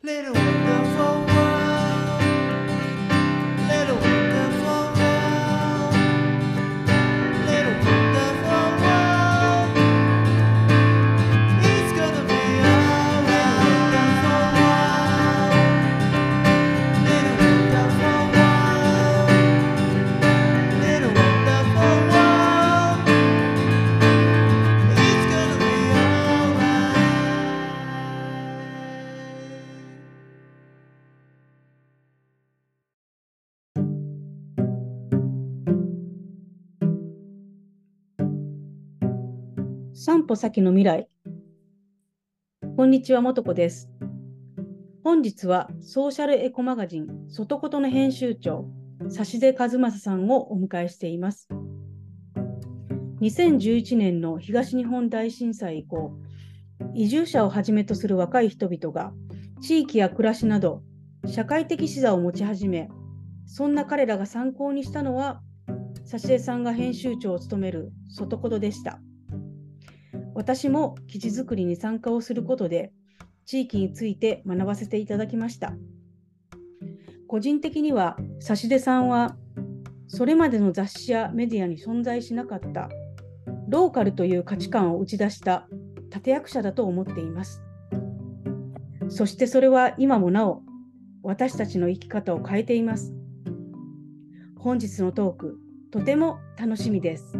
Little wonderful world, little wonderful world, little wonderful world. It's gonna be alright. Little wonderful world, little wonderful world. It's gonna be alright.3歩先の未来。こんにちは、もとこです。本日はソーシャルエコマガジン外ことの編集長指出和正さんをお迎えしています。2011年の東日本大震災以降、移住者をはじめとする若い人々が地域や暮らしなど社会的視座を持ち始め、そんな彼らが参考にしたのは指出さんが編集長を務める外ことでした。私も記事作りに参加をすることで地域について学ばせていただきました。個人的には指出さんはそれまでの雑誌やメディアに存在しなかったローカルという価値観を打ち出した立役者だと思っています。そしてそれは今もなお私たちの生き方を変えています。本日のトーク、とても楽しみです。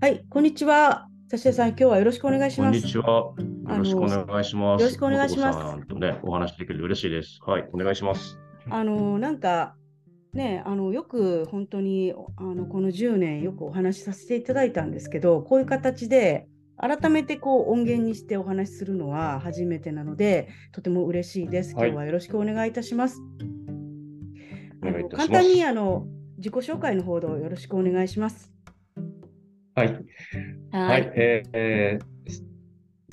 はい、こんにちは。指出さん、今日はよろしくお願いします。こんにちは。よろしくお願いします。よろしくお願いします。さんとね、お話できると嬉しいです。はい、お願いします。なんかね、よく本当にこの10年よくお話しさせていただいたんですけど、こういう形で改めてこう音源にしてお話しするのは初めてなので、とても嬉しいです。今日はよろしくお願いいたします。はい、お願いいたします。簡単に自己紹介の方をよろしくお願いします。はい。はい、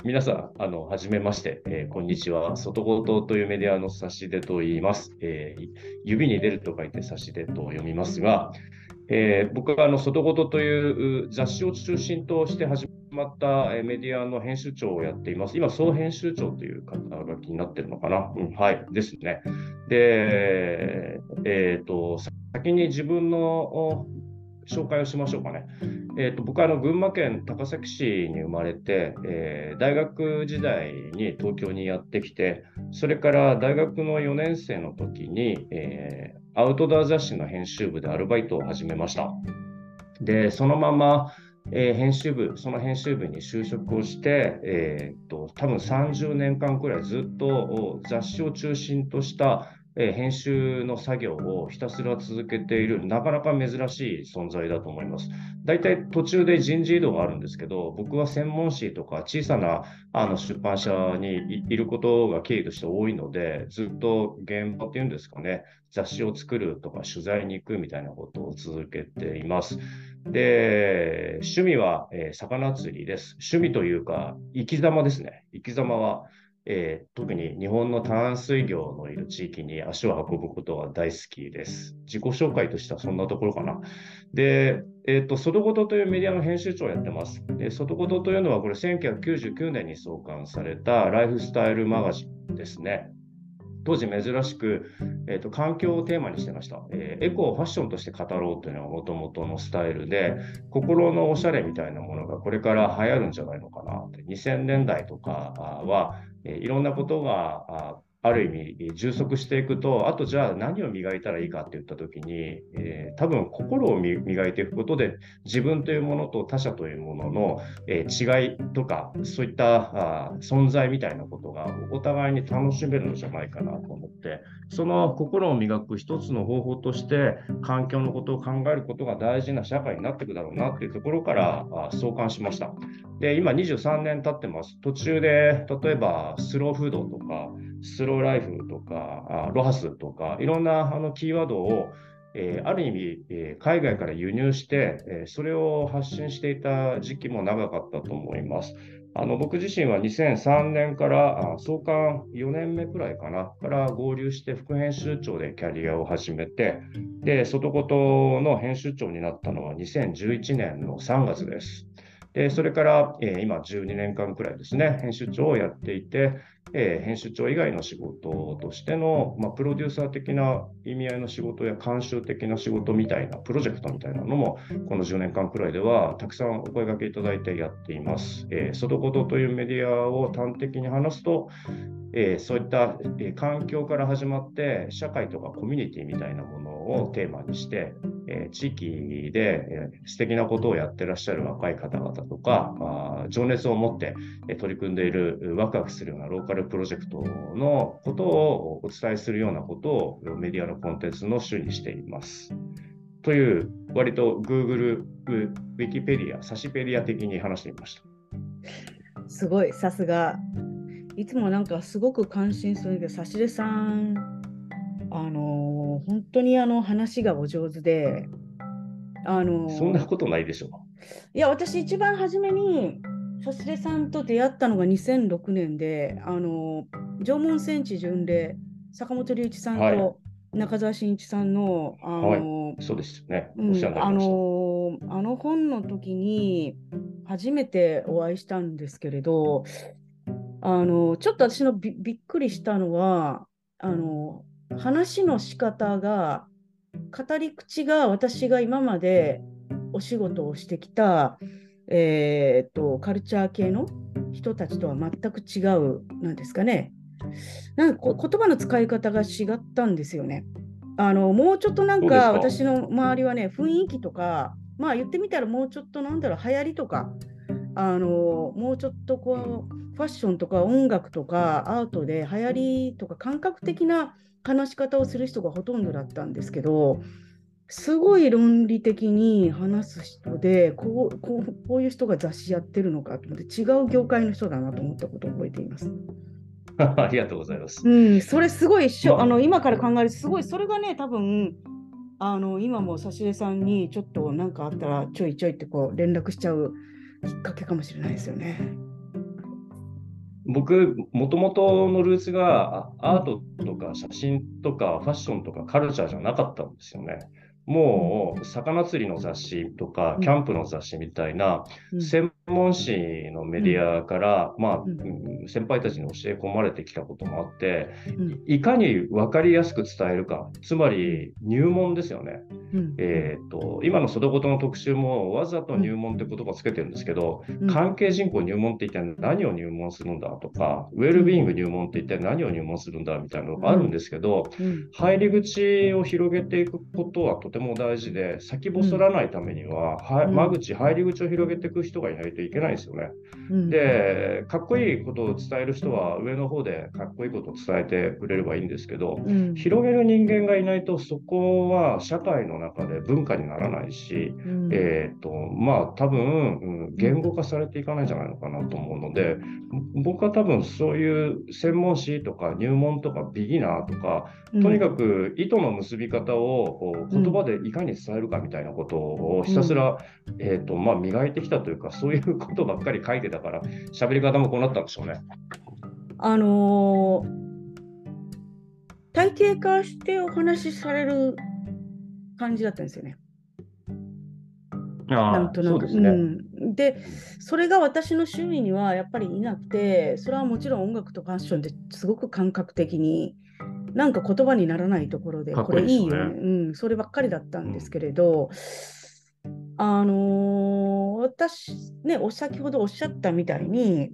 皆さん、はじめまして、こんにちは。外ことというメディアの指出と言います。指に出ると書いて指出と読みますが、僕は外ことという雑誌を中心として始まったメディアの編集長をやっています。今、総編集長という肩書きになっているのかな、うん、はい、ですね。で、先に自分の紹介をしましょうかね。僕は群馬県高崎市に生まれて、大学時代に東京にやってきて、それから大学の4年生の時に、アウトドア雑誌の編集部でアルバイトを始めました。で、そのまま、その編集部に就職をして、多分30年間くらいずっと雑誌を中心とした編集の作業をひたすら続けている、なかなか珍しい存在だと思います。だいたい途中で人事異動があるんですけど、僕は専門誌とか小さな出版社にいることが経緯として多いので、ずっと現場っていうんですかね、雑誌を作るとか取材に行くみたいなことを続けています。で、趣味は、魚釣りです。趣味というか生き様ですね。生き様は特に日本の淡水魚のいる地域に足を運ぶことが大好きです。自己紹介としてはそんなところかな。で、外ことというメディアの編集長をやってます。で、外ことというのはこれ1999年に創刊されたライフスタイルマガジンですね。当時珍しく、環境をテーマにしてました。エコをファッションとして語ろうというのがもともとのスタイルで、心のおしゃれみたいなものがこれから流行るんじゃないのかなって。2000年代とかはいろんなことがある意味充足していくと、あとじゃあ何を磨いたらいいかっていったときに、多分心を磨いていくことで自分というものと他者というものの、違いとかそういった存在みたいなことがお互いに楽しめるのじゃないかなと思って、その心を磨く一つの方法として環境のことを考えることが大事な社会になっていくだろうなっていうところから創刊しました。で、今23年経ってます。途中で例えばスローフードとかスローライフとかロハスとかいろんなキーワードを、ある意味、海外から輸入して、それを発信していた時期も長かったと思います。僕自身は2003年から創刊4年目くらいかなから合流して副編集長でキャリアを始めて、で、外ことの編集長になったのは2011年の3月です。それから今12年間くらいですね、編集長をやっていて、編集長以外の仕事としての、プロデューサー的な意味合いの仕事や監修的な仕事みたいなプロジェクトみたいなのもこの10年間くらいではたくさんお声掛けいただいてやっています。外事というメディアを端的に話すと、そういった環境から始まって社会とかコミュニティみたいなものをテーマにして、地域で素敵なことをやってらっしゃる若い方々とか、情熱を持って取り組んでいるワクワクするようなローカルプロジェクトのことをお伝えするようなことをメディアのコンテンツの主にしていますという、割と Google、Wikipedia、サシペディア的に話してみました。すごい、さすが。いつもなんかすごく感心するけど、サシレさん、本当に話がお上手で、そんなことないでしょう。いや、私一番初めにサシレさんと出会ったのが2006年で、縄文戦地巡礼、坂本龍一さんと中澤慎一さんの、そうですね、お世話になりました。あの本の時に初めてお会いしたんですけれど、ちょっと私の びっくりしたのは、話の仕方が、語り口が私が今までお仕事をしてきた、カルチャー系の人たちとは全く違う、なんですかね。なんか言葉の使い方が違ったんですよね。もうちょっとなんか私の周りはね、雰囲気とか、言ってみたらもうちょっと流行りとか、もうちょっとこうファッションとか音楽とかアートで流行りとか感覚的な話し方をする人がほとんどだったんですけど、すごい論理的に話す人で、こういう人が雑誌やってるのかと思って、違う業界の人だなと思ったことを覚えています。ありがとうございます。うん、それすごい、今から考えるとすごい、それがね、多分今も差し出さんにちょっと何かあったらちょいちょいってこう連絡しちゃうきっかけかもしれないですよね。僕もともとのルーツがアートとか写真とかファッションとかカルチャーじゃなかったんですよね。もう魚釣りの雑誌とかキャンプの雑誌みたいな専門誌のメディアから、先輩たちに教え込まれてきたこともあって、いかに分かりやすく伝えるか、つまり入門ですよね。今の外事の特集もわざと入門って言葉つけてるんですけど、関係人口入門って一体何を入門するんだとか、ウェルビーイング入門って一体何を入門するんだみたいなのがあるんですけど、入り口を広げていくことはとても大事で、先細らないためには、入り口を広げていく人がいないといけないですよね。で、かっこいいことを伝える人は上の方でかっこいいことを伝えてくれればいいんですけど、広げる人間がいないと、そこは社会の中で文化にならないし、多分言語化されていかないんじゃないのかなと思うので、僕は多分そういう専門誌とか入門とかビギナーとか、とにかく糸の結び方を言葉でいかに伝えるかみたいなことをひたすら、磨いてきたというか、そういうことばっかり書いてたから、喋り方もこうなったんでしょうね。体系化してお話しされる感じだったんですよね。なんとなく。そうですね。で、それが私の周囲にはやっぱりいなくて、それはもちろん音楽とファッションですごく感覚的になんか言葉にならないところで、これいいよね、そればっかりだったんですけれど、私ね、先ほどおっしゃったみたいに、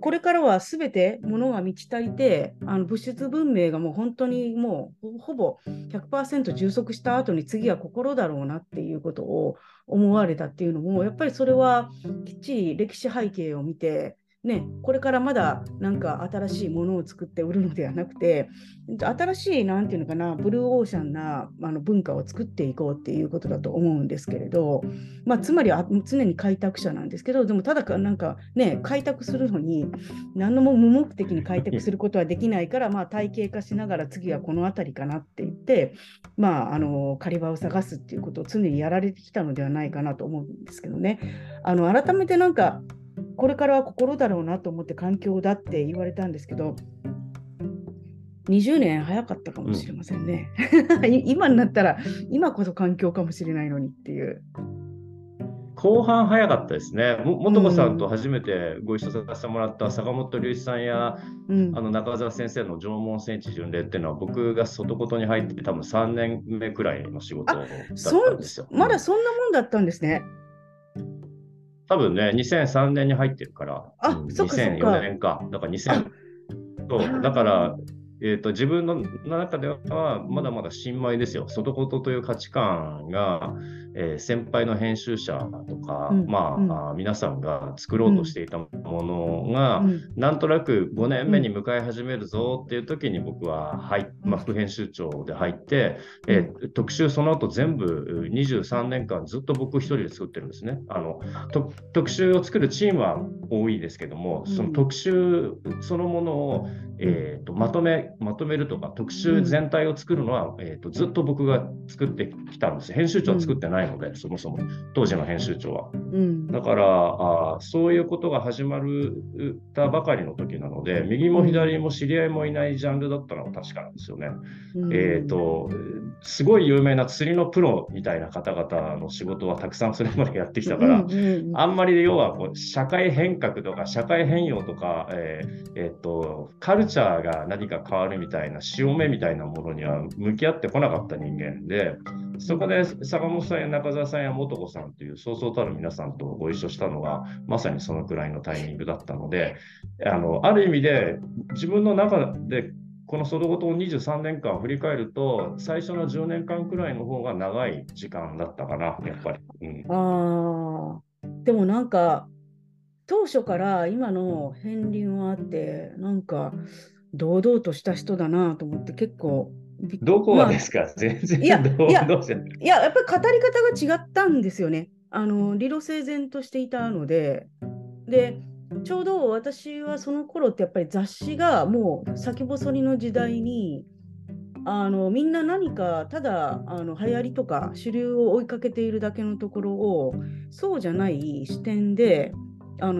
これからはすべて物が満ち足りて、物質文明がもう本当にもうほぼ 100% 充足した後に、次は心だろうなっていうことを思われたっていうのも、やっぱりそれはきっちり歴史背景を見てね、これからまだなんか新しいものを作って売るのではなくて、新しいなんていうのかな、ブルーオーシャンな文化を作っていこうっていうことだと思うんですけれど、つまり常に開拓者なんですけど、でもただなんかね、開拓するのに何も無目的に開拓することはできないから、体系化しながら次はこの辺りかなって言って、狩り場を探すっていうことを常にやられてきたのではないかなと思うんですけどね。改めてなんかこれからは心だろうなと思って環境だって言われたんですけど、20年早かったかもしれませんね、今になったら今こそ環境かもしれないのにっていう。後半早かったですね。もとこさんと初めてご一緒させてもらった坂本龍一さんや、うん、中澤先生の縄文戦地巡礼っていうのは僕が外ことに入って多分3年目くらいの仕事だったんですよ。まだそんなもんだったんですね。多分ね2003年に入ってるから2004年かだから2000そうだから自分の中ではまだまだ新米ですよ。外事という価値観が、先輩の編集者とか、うんまあ、皆さんが作ろうとしていたものが、うん、なんとなく5年目に向かい始めるぞっていう時に僕は副編集長で入って、特集その後全部23年間ずっと僕一人で作ってるんですね。特集を作るチームは多いですけども、その特集そのものを、まとめるとか特集全体を作るのは、ずっと僕が作ってきたんです。編集長は作ってないので、そもそも当時の編集長は、だからそういうことが始まったばかりの時なので右も左も知り合いもいないジャンルだったのは確かなんですよね、すごい有名な釣りのプロみたいな方々の仕事はたくさんそれまでやってきたから、あんまり要はこう社会変革とか社会変容とか、カルチャーが何か変わるみたいな潮目みたいなものには向き合ってこなかった人間で、そこで坂本さんや中澤さんや素子さんというそうそうたる皆さんとご一緒したのはまさにそのくらいのタイミングだったので、ある意味で自分の中でこの外事を23年間振り返ると最初の10年間くらいの方が長い時間だったかなやっぱり、でもなんか当初から今の片鱗はあってなんか堂々とした人だなと思って結構どこはですか、全然やっぱり語り方が違ったんですよね。理路整然としていたので、でちょうど私はその頃ってやっぱり雑誌がもう先細りの時代にみんな何かただ流行りとか主流を追いかけているだけのところをそうじゃない視点で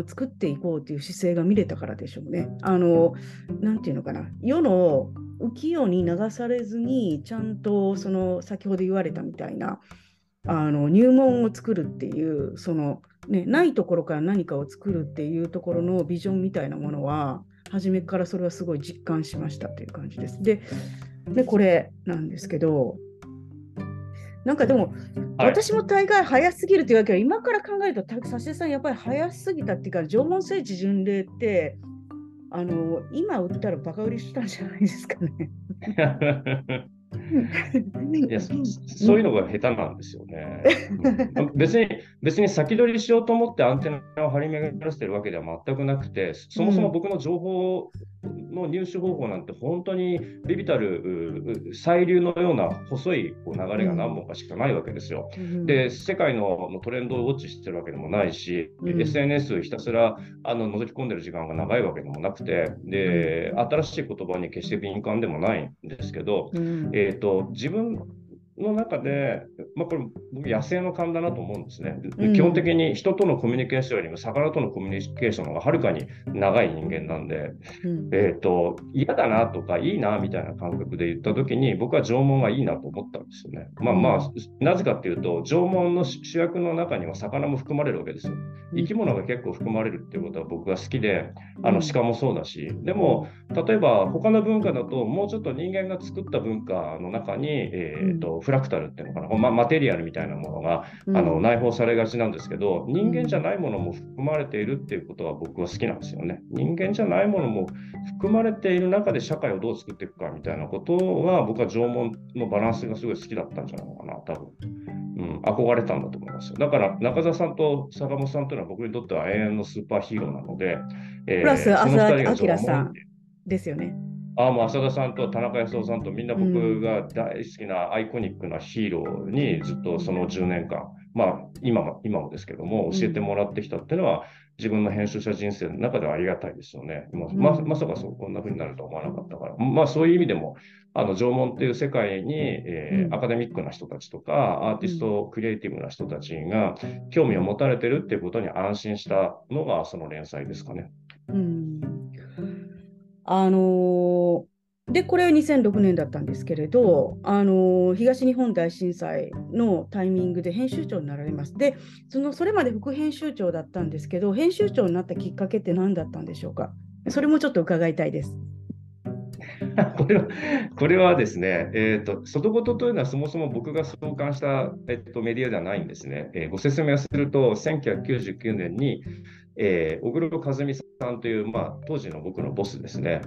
作っていこうという姿勢が見れたからでしょうね。なんていうのかな、世の浮世に流されずにちゃんとその先ほど言われたみたいな入門を作るっていうその、ね、ないところから何かを作るっていうところのビジョンみたいなものは初めからそれはすごい実感しましたっていう感じです。でこれなんですけどなんかでも、私も大概早すぎるというわけは今から考えると差しさんやっぱり早すぎたっていうか、縄文聖地巡礼って今売ったらバカ売りしたんじゃないですかね。いやそういうのが下手なんですよね。別に先取りしようと思ってアンテナを張り巡らせてるわけでは全くなくて、そもそも僕の情報の入手方法なんて本当にビビたる細流のような細い流れが何本かしかないわけですよ、で世界のトレンドをウォッチしてるわけでもないし、SNS ひたすら覗き込んでる時間が長いわけでもなくて、で、新しい言葉に決して敏感でもないんですけど、自分の中で、これ僕野生の勘だなと思うんですね、基本的に人とのコミュニケーションよりも魚とのコミュニケーションの方がはるかに長い人間なんで、嫌だなとかいいなみたいな感覚で言った時に僕は縄文がいいなと思ったんですよね。なぜかっていうと縄文の主役の中には魚も含まれるわけですよ。生き物が結構含まれるっていうことは僕が好きで、鹿もそうだし、でも例えば他の文化だともうちょっと人間が作った文化の中に、フラクタルっていうのかな、マテリアルみたいなものが内包されがちなんですけど、人間じゃないものも含まれているっていうことは僕は好きなんですよね。人間じゃないものも含まれている中で社会をどう作っていくかみたいなことは僕は縄文のバランスがすごい好きだったんじゃないのかな多分、憧れたんだと思いますよ。だから中澤さんと坂本さんというのは僕にとっては永遠のスーパーヒーローなので、プラス浅田明さんですよね。もう浅田さんと田中康夫さんとみんな僕が大好きなアイコニックなヒーローにずっとその10年間、今もですけども教えてもらってきたっていうのは自分の編集者人生の中ではありがたいですよね。まさかこんな風になるとは思わなかったから、そういう意味でも縄文っていう世界に、アカデミックな人たちとかアーティスト、クリエイティブな人たちが興味を持たれてるっていうことに安心したのがその連載ですかね。でこれ2006年だったんですけれど、東日本大震災のタイミングで編集長になられます。でそれまで副編集長だったんですけど、編集長になったきっかけって何だったんでしょうか。それもちょっと伺いたいです。これはですね、外事というのはそもそも僕が創刊した、メディアではないんですね。ご説明をすると、1999年に、小黒和美さんという、当時の僕のボスですね、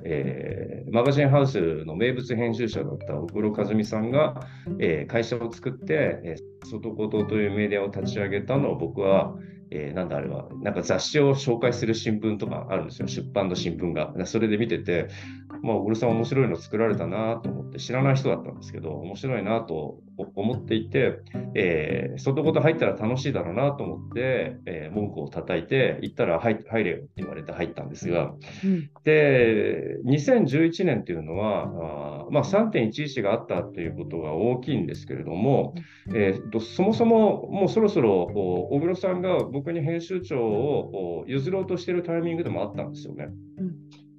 マガジンハウスの名物編集者だった小黒和美さんが、会社を作って、外事というメディアを立ち上げたのを僕は、なんだあれは、なんか雑誌を紹介する新聞とかあるんですよ、出版の新聞が。それで見てて、小黒さん面白いの作られたなと思って、知らない人だったんですけど、面白いなと思っていて、外事入ったら楽しいだろうなと思って、文句を叩いて、行ったら入れよって言われて入ったんですが、で、2011年というのは、3.11 があったということが大きいんですけれども、そもそももうそろそろ小黒さんが僕に編集長を譲ろうとしているタイミングでもあったんですよね。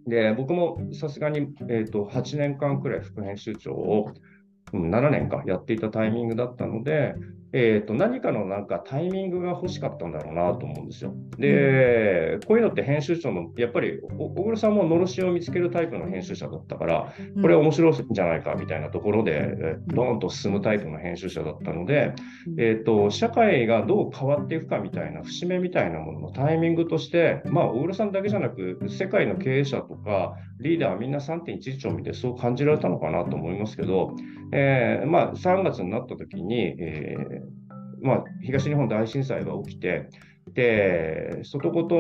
で僕もさすがに、8年間くらい副編集長を7年間やっていたタイミングだったので、何かのなんかタイミングが欲しかったんだろうなと思うんですよ。で、こういうのって編集長のやっぱり小黒さんものろしを見つけるタイプの編集者だったから、これ面白いんじゃないかみたいなところで、ドーンと進むタイプの編集者だったので、社会がどう変わっていくかみたいな節目みたいなもののタイミングとして、小黒さんだけじゃなく世界の経営者とかリーダーみんな 3.11 を見てそう感じられたのかなと思いますけど、3月になった時に、東日本大震災が起きて、で外事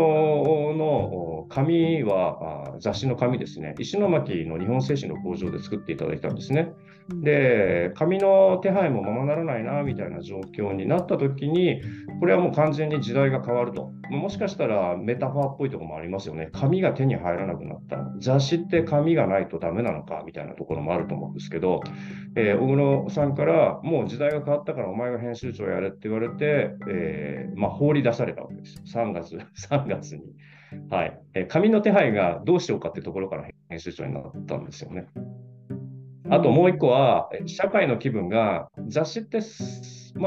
の紙は雑誌の紙ですね、石巻の日本製紙の工場で作っていただいたんですね。で紙の手配もままならないなみたいな状況になった時に、これはもう完全に時代が変わると、もしかしたらメタファーっぽいところもありますよね。紙が手に入らなくなった、雑誌って紙がないとダメなのかみたいなところもあると思うんですけど、小黒さんからもう時代が変わったからお前が編集長やれって言われて、放り出されたわけですよ、3月に、はい。紙の手配がどうしようかってところから編集長になったんですよね。あともう一個は、社会の気分が、雑誌って、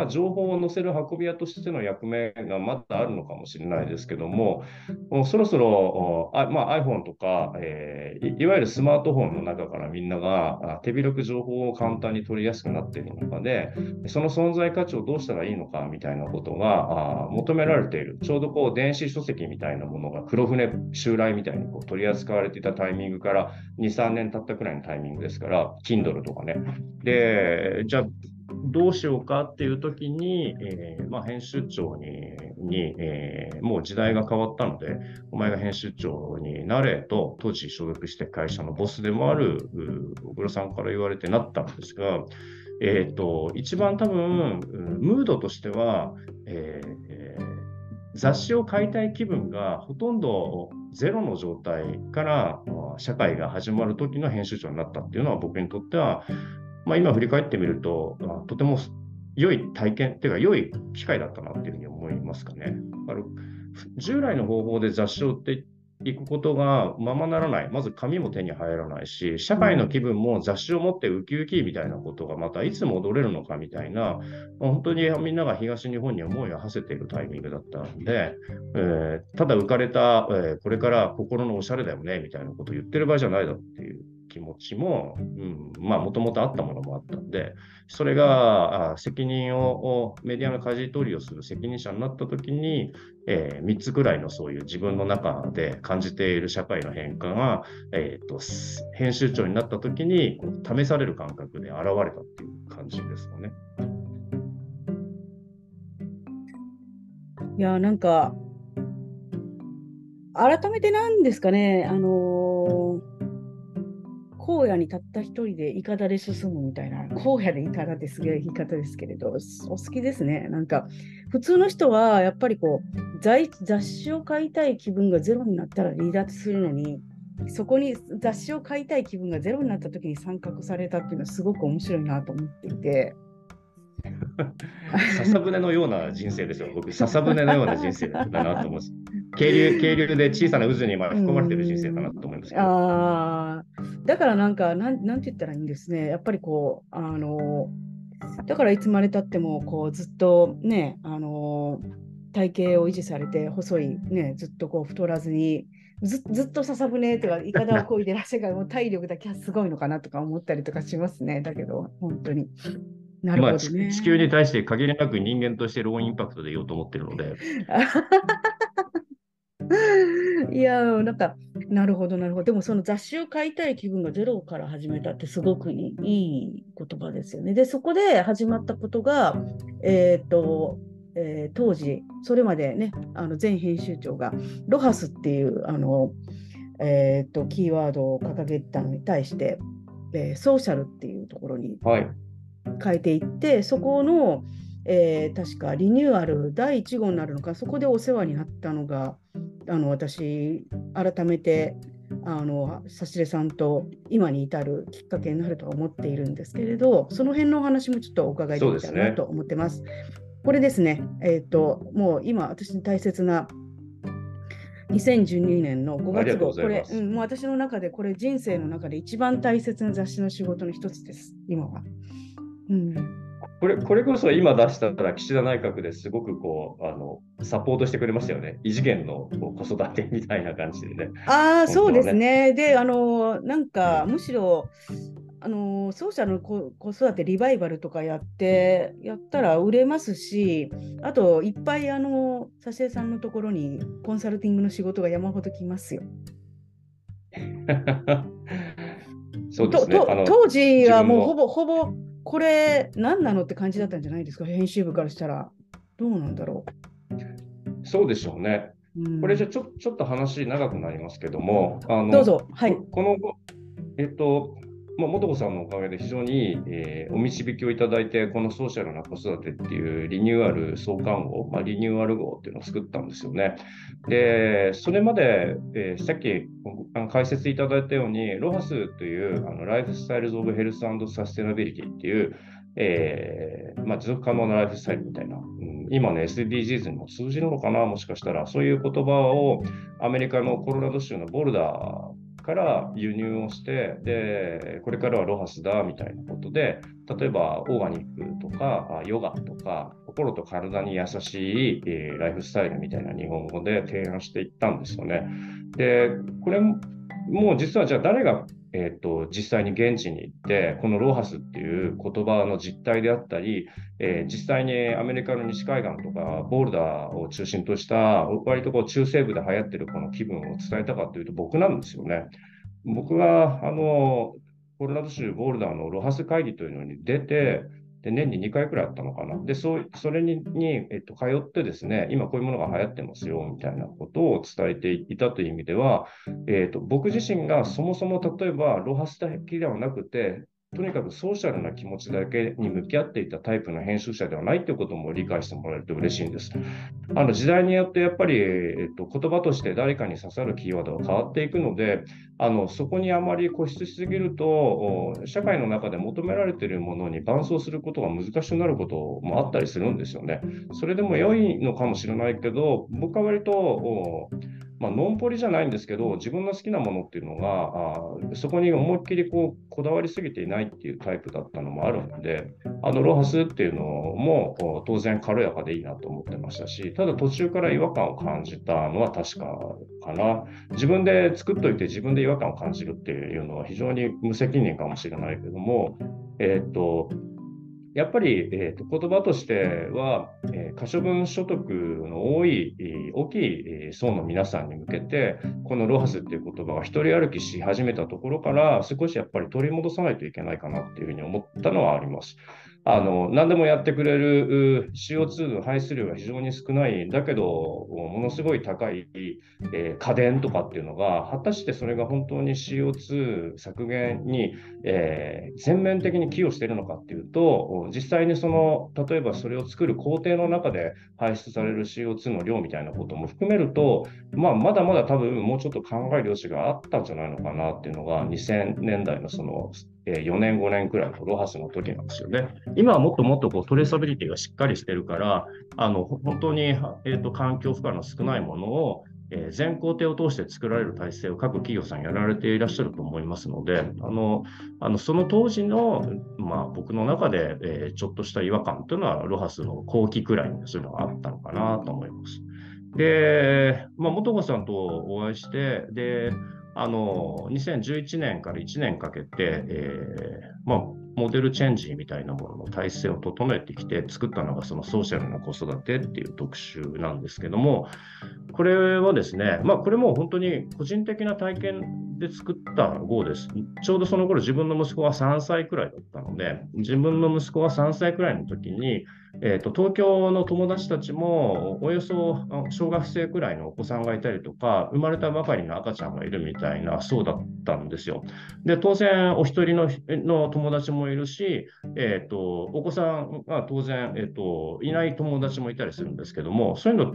情報を載せる運び屋としての役目がまだあるのかもしれないですけども、そろそろ、iPhone とか、いわゆるスマートフォンの中からみんなが手広く情報を簡単に取りやすくなっている中で、その存在価値をどうしたらいいのかみたいなことが求められている。ちょうどこう電子書籍みたいなものが黒船襲来みたいにこう取り扱われていたタイミングから2、3年経ったくらいのタイミングですから、Kindle とかね。で、じゃあどうしようかっていう時に、編集長に、もう時代が変わったのでお前が編集長になれと当時所属して会社のボスでもある小黒さんから言われてなったんですが、一番多分ムードとしては、雑誌を買いたい気分がほとんどゼロの状態から社会が始まる時の編集長になったっていうのは、僕にとっては今振り返ってみると、とても良い体験というか良い機会だったなというふうに思いますかね。従来の方法で雑誌を売っていくことがままならない、まず紙も手に入らないし、社会の気分も雑誌を持ってウキウキみたいなことがまたいつ戻れるのかみたいな、本当にみんなが東日本に思いを馳せているタイミングだったんで、ただ浮かれた、これから心のおしゃれだよねみたいなことを言ってる場合じゃないだっていう気持ちも、もともとあったものもあったんで、それが責任をメディアの舵取りをする責任者になった時に、3つくらいのそういう自分の中で感じている社会の変化が、編集長になった時に試される感覚で現れたっていう感じですよね。いやなんか改めてなんですかね、荒野にたった一人でいかだで進むみたいな、荒野でいかだですげえ言い方ですけれど、お好きですね。なんか普通の人はやっぱりこう雑誌を買いたい気分がゼロになったら離脱するのに、そこに雑誌を買いたい気分がゼロになった時に参画されたっていうのはすごく面白いなと思っていて。笹舟のような人生ですよ。僕笹舟のような人生だなと思う渓流で小さな渦に巻き込まれてる人生かなと思いますけど、あ、だからなんて言ったらいいんですね、やっぱりこうだからいつまでたってもこうずっとね、体型を維持されて細いね、ずっとこう太らずに ずっと笹舟とかいかだを漕いでらっしゃるからもう体力だけはすごいのかなとか思ったりとかしますね。だけど本当になるほどね、地球に対して限りなく人間としてローインパクトでいようと思ってるのでいやー、なるほどなるほど。でもその雑誌を買いたい気分がゼロから始めたってすごくいい言葉ですよね。でそこで始まったことが当時それまでね、前編集長がロハスっていうキーワードを掲げたのに対して、ソーシャルっていうところに変えていって、はい、そこの、確かリニューアル第1号になるのか、そこでお世話になったのが私改めてさしれさんと今に至るきっかけになるとは思っているんですけれど、その辺のお話もちょっとお伺いできたらなと思ってます。これですね、もう今私に大切な2012年の5月号、これ、もう私の中でこれ人生の中で一番大切な雑誌の仕事の一つです今は、これこそ今出したら岸田内閣ですごくこうサポートしてくれましたよね。異次元の子育てみたいな感じでね。ああ、そうですね。でむしろソーシャルの子育てリバイバルとかやったら売れますし、あといっぱいさしえさんのところにコンサルティングの仕事が山ほど来ますよそうですね、当時はもうほぼこれ何なのって感じだったんじゃないですか、編集部からしたら。どうなんだろう。そうでしょうね、これじゃちょっと話長くなりますけども、どうぞ、はい、素子さんのおかげで非常に、お導きをいただいて、このソーシャルな子育てっていうリニューアル創刊号、リニューアル号っていうのを作ったんですよね。で、それまで、さっき解説いただいたように、ロハスというライフスタイルズ・オブ・ヘルス・アンド・サステナビリティっていう、持続可能なライフスタイルみたいな、今ね SDGs にも通じるのかな、もしかしたら。そういう言葉をアメリカのコロラド州のボルダーから輸入をして、でこれからはロハスだみたいなことで、例えばオーガニックとかヨガとか心と体に優しいライフスタイルみたいな日本語で提案していったんですよね。でこれもう実はじゃあ誰が、実際に現地に行ってこのロハスっていう言葉の実態であったり、実際にアメリカの西海岸とかボルダーを中心とした割とこう中西部で流行ってるこの気分を伝えたかというと僕なんですよね。僕がコロラド州ボルダーのロハス会議というのに出て、で年に2回くらいあったのかな。でそれに通ってですね、今こういうものが流行ってますよみたいなことを伝えていたという意味では、僕自身がそもそも例えばロハスだけではなくて、とにかくソーシャルな気持ちだけに向き合っていたタイプの編集者ではないということも理解してもらえると嬉しいんです。時代によってやっぱり、言葉として誰かに刺さるキーワードは変わっていくので、そこにあまり固執しすぎると社会の中で求められているものに伴走することが難しくなることもあったりするんですよね。それでも良いのかもしれないけど、僕は割とノンポリじゃないんですけど、自分の好きなものっていうのがそこに思いっきりこだわりすぎていないっていうタイプだったのもあるので、ロハスっていうのも当然軽やかでいいなと思ってましたし、ただ途中から違和感を感じたのは確かかな。自分で作っといて自分で違和感を感じるっていうのは非常に無責任かもしれないけども、やっぱり、言葉としては、可処分所得の大きい層の皆さんに向けて、このロハスっていう言葉が一人歩きし始めたところから少しやっぱり取り戻さないといけないかなっていうふうに思ったのはあります。何でもやってくれる CO2 の排出量が非常に少ない、だけどものすごい高い、家電とかっていうのが果たしてそれが本当に CO2 削減に、全面的に寄与しているのかっていうと、実際に例えばそれを作る工程の中で排出される CO2 の量みたいなことも含めると、まだまだ多分もうちょっと考える余地があったんじゃないのかなっていうのが2000年代の4年5年くらいのロハスの時なんですよね。今はもっともっとトレーサビリティがしっかりしてるから、本当に、環境負荷の少ないものを全工程を通して作られる体制を各企業さんやられていらっしゃると思いますので、その当時の、僕の中で、ちょっとした違和感というのはロハスの後期くらいにそういうのがあったのかなと思います。で、元子さんとお会いして、で2011年から1年かけて、モデルチェンジみたいなものの体制を整えてきて作ったのがそのソーシャルな子育てっていう特集なんですけども、これはですね、これも本当に個人的な体験で作った号です。ちょうどその頃自分の息子が3歳くらいだったので、自分の息子が3歳くらいの時に、東京の友達たちもおよそ小学生くらいのお子さんがいたりとか、生まれたばかりの赤ちゃんがいるみたいな、そうだったんですよ。で、当然お一人 の友達もいるし、お子さんが当然、いない友達もいたりするんですけども、そういうの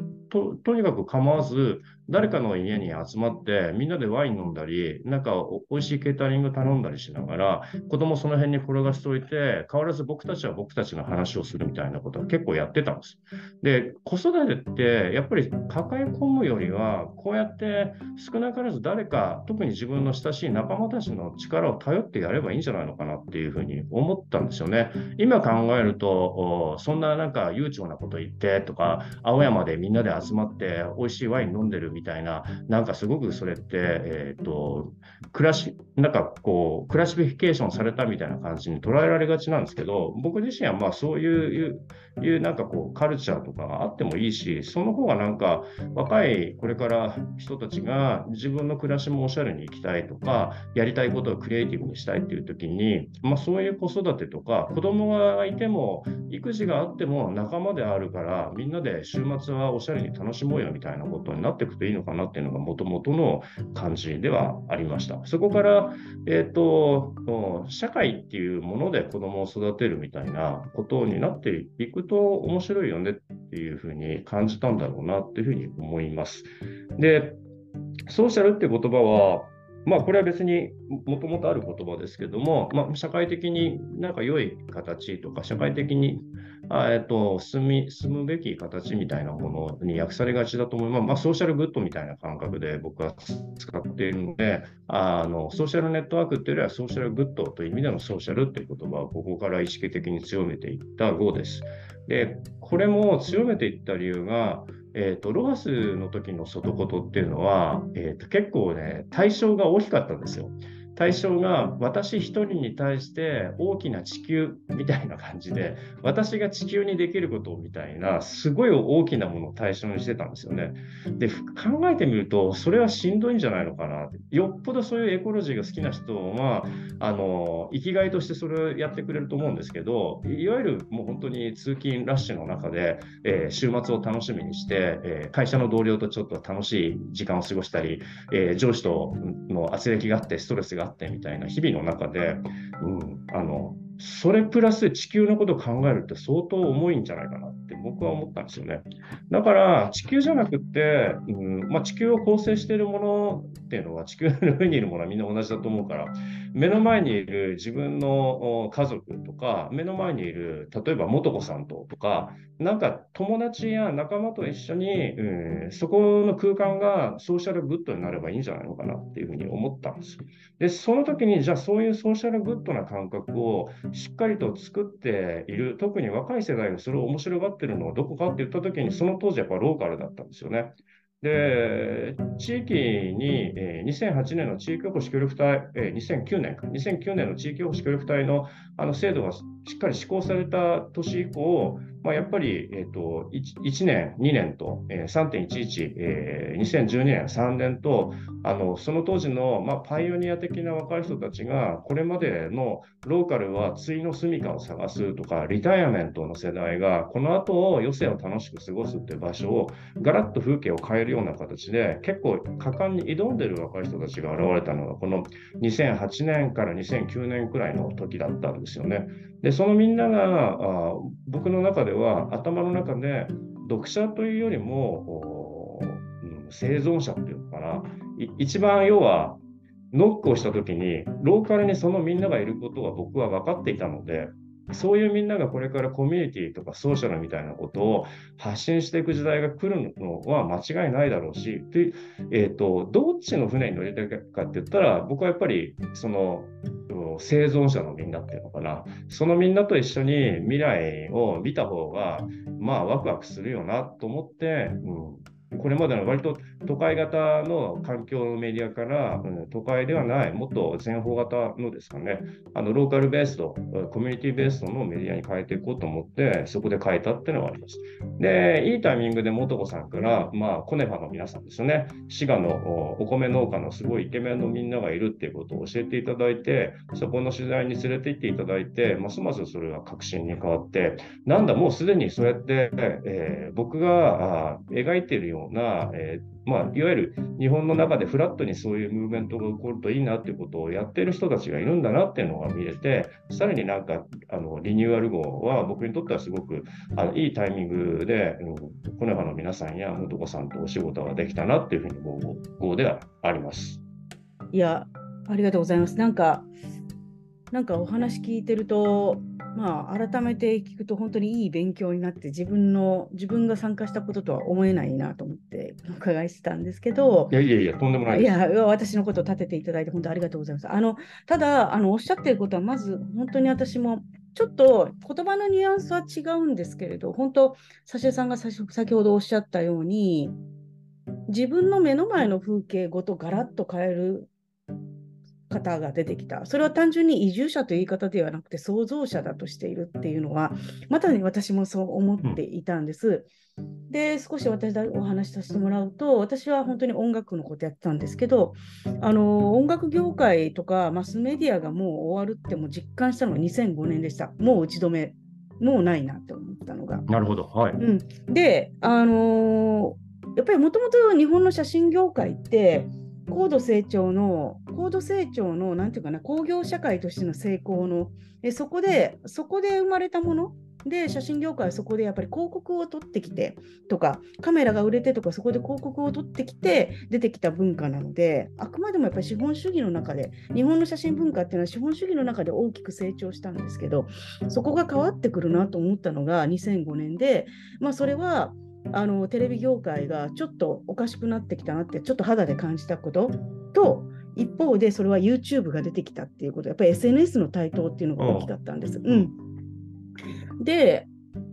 とにかく構わず誰かの家に集まってみんなでワイン飲んだり、なんかおいしいケータリング頼んだりしながら、子供その辺に転がしておいて、変わらず僕たちの話をするみたいなことは結構やってたんです。で、子育てってやっぱり抱え込むよりは、こうやって少なからず誰か、特に自分の親しい仲間たちの力を頼ってやればいいんじゃないのかなっていうふうに思ったんですよね。今考えると、そんななんか悠長なこと言ってとか、青山でみんなで集まっておいしいワイン飲んでるみたいな、なんかすごくそれって、クラシフィケーションされたみたいな感じに捉えられがちなんですけど、僕自身はそういうなんかカルチャーとかがあってもいいし、その方がなんか若いこれから人たちが自分の暮らしもおしゃれに行きたいとか、やりたいことをクリエイティブにしたいっていう時に、そういう子育てとか、子供がいても育児があっても仲間であるから、みんなで週末はおしゃれに楽しもうよみたいなことになっていくといいのかなっていうのが元々の感じではありました。そこから、社会っていうもので子供を育てるみたいなことになっていくと面白いよねっていうふうに感じたんだろうなっていうふうに思います。で、ソーシャルって言葉は、これは別にもともとある言葉ですけども、社会的になんか良い形とか、社会的に進むべき形みたいなものに訳されがちだと思います。ソーシャルグッドみたいな感覚で僕は使っているので、ソーシャルネットワークというよりはソーシャルグッドという意味でのソーシャルという言葉をここから意識的に強めていった号です。で、これも強めていった理由が、ロハスの時の外事っていうのは、結構ね、対象が大きかったんですよ。対象が私一人に対して大きな地球みたいな感じで、私が地球にできることみたいな、すごい大きなものを対象にしてたんですよね。で、考えてみるとそれはしんどいんじゃないのかなって。よっぽどそういうエコロジーが好きな人は生きがいとしてそれをやってくれると思うんですけど、いわゆるもう本当に通勤ラッシュの中で、週末を楽しみにして、会社の同僚とちょっと楽しい時間を過ごしたり、上司との圧力があってストレスがあってみたいな日々の中で、それプラス地球のことを考えるって相当重いんじゃないかなって僕は思ったんですよね。だから地球じゃなくって、地球を構成しているものっていうのは、地球の上にいるものはみんな同じだと思うから、目の前にいる自分の家族とか、目の前にいる例えば元子さんとか、なんか友達や仲間と一緒に、そこの空間がソーシャルグッドになればいいんじゃないのかなっていうふうに思ったんです。で、その時にじゃあそういうソーシャルグッドな感覚をしっかりと作っている、特に若い世代がそれを面白がってるのはどこかって言った時に、その当時やっぱローカルだったんですよね。で、地域に、2008年の地域おこし協力隊、2009年の地域おこし協力隊の制度がしっかり施行された年以降、やっぱり、1年、2年と、3.11、2012年、3年と、その当時の、パイオニア的な若い人たちが、これまでのローカルはついの住処を探すとか、リタイアメントの世代が、この後を余生を楽しく過ごすっていう場所を、ガラッと風景を変えるような形で、結構果敢に挑んでる若い人たちが現れたのが、この2008年から2009年くらいの時だったんですよね。で、そのみんなが、僕の中では頭の中で読者というよりも生存者っていうのかな、一番要はノックをした時にローカルにそのみんながいることは僕は分かっていたので、そういうみんながこれからコミュニティとかソーシャルみたいなことを発信していく時代が来るのは間違いないだろうし、で、どっちの船に乗りたいかって言ったら、僕はやっぱりその生存者のみんなっていうのかな、そのみんなと一緒に未来を見た方がまあワクワクするよなと思って、これまでの割と都会型の環境のメディアから、都会ではないもっと全方型のですかね、ローカルベースとコミュニティベースのメディアに変えていこうと思ってそこで変えたっていうのがあります。で、いいタイミングで元子さんから、コネファの皆さんですよね、滋賀のお米農家のすごいイケメンのみんながいるっていうことを教えていただいて、そこの取材に連れて行っていただいて、ますますそれは確信に変わって、なんだもうすでにそうやって、僕が描いているようなないわゆる日本の中でフラットにそういうムーブメントが起こるといいなっていうことをやっている人たちがいるんだなっていうのが見れて、さらになんかリニューアル号は僕にとってはすごくいいタイミングで、コネハの皆さんや元子さんとお仕事ができたなっていうふうに思う号ではあります。いや、ありがとうございます。なんかお話聞いてると、改めて聞くと本当にいい勉強になって、自分が参加したこととは思えないなと思ってお伺いしてたんですけど、いやとんでもないです。いや、私のことを立てていただいて本当にありがとうございます。ただおっしゃってることは、まず本当に私もちょっと言葉のニュアンスは違うんですけれど、本当指江さんが先ほどおっしゃったように、自分の目の前の風景ごとガラッと変える方が出てきた。それは単純に移住者という言い方ではなくて、創造者だとしているっていうのは、まさに私もそう思っていたんです。で、少し私お話しさせてもらうと、私は本当に音楽のことやってたんですけど、音楽業界とかマスメディアがもう終わるってもう実感したのが2005年でした。もう打ち止め、もうないなって思ったのが。なるほど、はい。で、やっぱりもともと日本の写真業界って、高度成長のなんていうかな、工業社会としての成功のそこで生まれたもので、写真業界はそこでやっぱり広告を取ってきてとか、カメラが売れてとか、そこで広告を取ってきて出てきた文化なので、あくまでもやっぱり資本主義の中で、日本の写真文化っていうのは資本主義の中で大きく成長したんですけど、そこが変わってくるなと思ったのが2005年で、それはテレビ業界がちょっとおかしくなってきたなってちょっと肌で感じたことと、一方でそれは YouTube が出てきたっていうこと、やっぱり SNS の台頭っていうのが大きかったんです。で、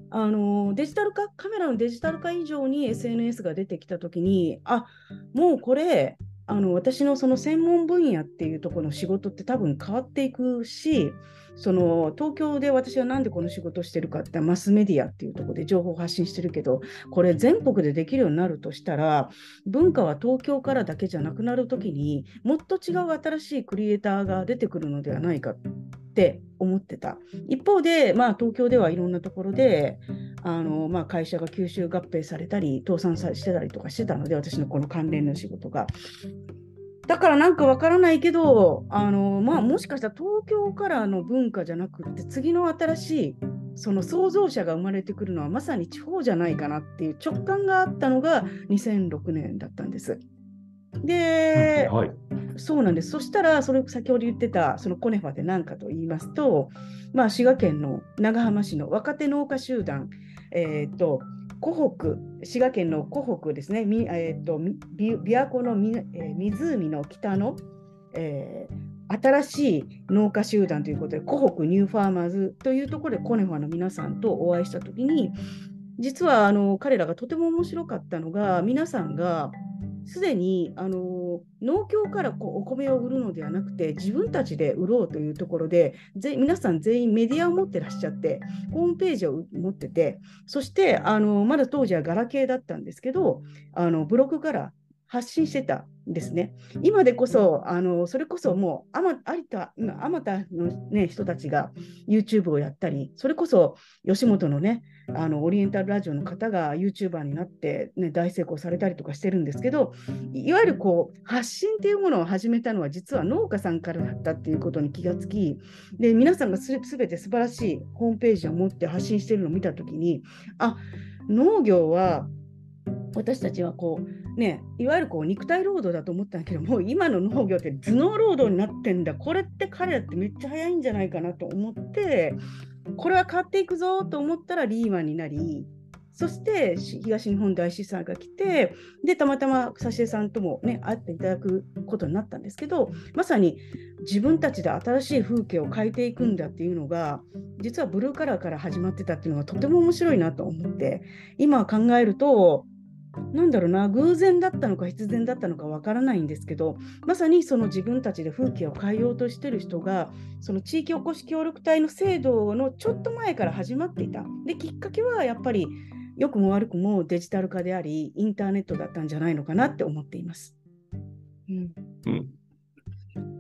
カメラのデジタル化以上に SNS が出てきたときに、もうこれ私のその専門分野っていうところの仕事って多分変わっていくし、その東京で私はなんでこの仕事してるかって、マスメディアっていうところで情報発信してるけど、これ全国でできるようになるとしたら、文化は東京からだけじゃなくなるときに、もっと違う新しいクリエイターが出てくるのではないかって思ってた。一方で、東京ではいろんなところで会社が吸収合併されたり倒産してたりとかしてたので、私のこの関連の仕事が。だからなんかわからないけど、もしかしたら東京からの文化じゃなくって、次の新しいその創造者が生まれてくるのはまさに地方じゃないかなっていう直感があったのが2006年だったんです。で、はい、そうなんです。そしたら、それ先ほど言ってたそのコネファで何かと言いますと、滋賀県の長浜市の若手農家集団、滋賀県の湖北ですね、琵琶湖の、湖の北の、新しい農家集団ということで、湖北ニューファーマーズというところでコネファの皆さんとお会いしたときに、実は彼らがとても面白かったのが、皆さんがすでに農協からお米を売るのではなくて、自分たちで売ろうというところで、皆さん全員メディアを持ってらっしゃって、ホームページを持ってて、そしてまだ当時はガラケーだったんですけど、ブログから発信してたんですね。今でこそそれこそもうあまたの、ね、人たちが YouTube をやったり、それこそ吉本のねオリエンタルラジオの方が YouTuber になって、ね、大成功されたりとかしてるんですけど、いわゆる発信っていうものを始めたのは実は農家さんからだったっていうことに気がつき、で皆さんが全て素晴らしいホームページを持って発信してるのを見たときに、農業は私たちはいわゆる肉体労働だと思ったんだけど、もう今の農業って頭脳労働になってんだ、これって彼らってめっちゃ早いんじゃないかなと思って、これは変わっていくぞと思ったらリーマンになり、そして東日本大震災が来て、でたまたま佐重さんとも、ね、会っていただくことになったんですけど、まさに自分たちで新しい風景を変えていくんだっていうのが実はブルーカラーから始まってたっていうのがとても面白いなと思って、今考えるとなんだろうな、偶然だったのか必然だったのかわからないんですけど、まさにその自分たちで風景を変えようとしている人がその地域おこし協力隊の制度のちょっと前から始まっていた。できっかけはやっぱり良くも悪くもデジタル化でありインターネットだったんじゃないのかなって思っています、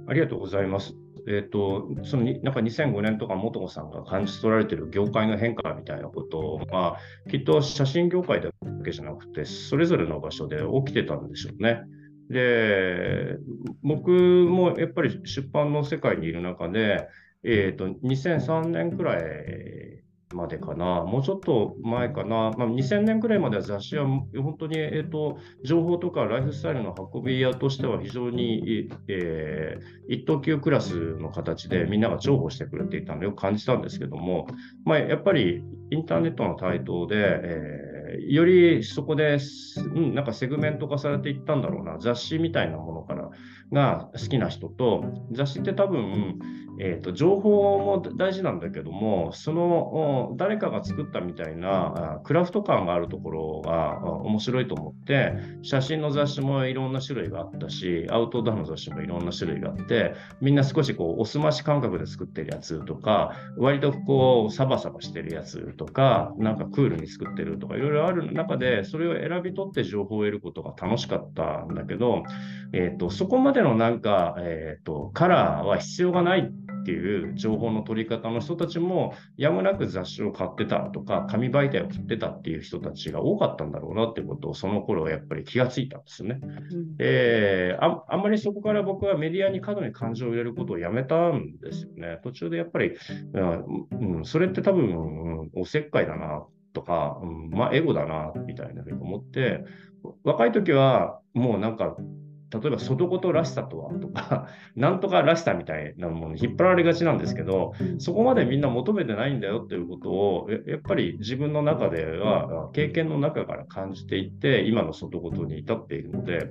ありがとうございます。そのなんか2005年とか元子さんが感じ取られている業界の変化みたいなことは、まあ、きっと写真業界だけじゃなくてそれぞれの場所で起きてたんでしょうね。で僕もやっぱり出版の世界にいる中で、2003年くらいまでかな、もうちょっと前かな、まあ、2000年くらいまでは雑誌は本当に、情報とかライフスタイルの運び屋としては非常に、一等級クラスの形でみんなが重宝してくれていたのをよく感じたんですけども、まあ、やっぱりインターネットの台頭で、よりそこで、なんかセグメント化されていったんだろうな、雑誌みたいなものからが好きな人と、雑誌って多分、情報も大事なんだけども、その誰かが作ったみたいなクラフト感があるところが面白いと思って、写真の雑誌もいろんな種類があったし、アウトドアの雑誌もいろんな種類があって、みんな少しこうおすまし感覚で作ってるやつとか、割とこうサバサバしてるやつとか、なんかクールに作ってるとかいろいろある中で、それを選び取って情報を得ることが楽しかったんだけど、そこまでのなんか、カラーは必要がないっていう情報の取り方の人たちも、やむなく雑誌を買ってたとか紙媒体を買ってたっていう人たちが多かったんだろうなっていうことを、その頃はやっぱり気がついたんですよね、あんまりそこから僕はメディアに過度に感情を入れることをやめたんですよね。途中でやっぱり、それって多分、おせっかいだなとか、エゴだなみたいなふうに思って、若い時はもうなんか例えば外事らしさとはとか、なんとからしさみたいなものに引っ張られがちなんですけど、そこまでみんな求めてないんだよということをやっぱり自分の中では経験の中から感じていって、今の外事に至っているので、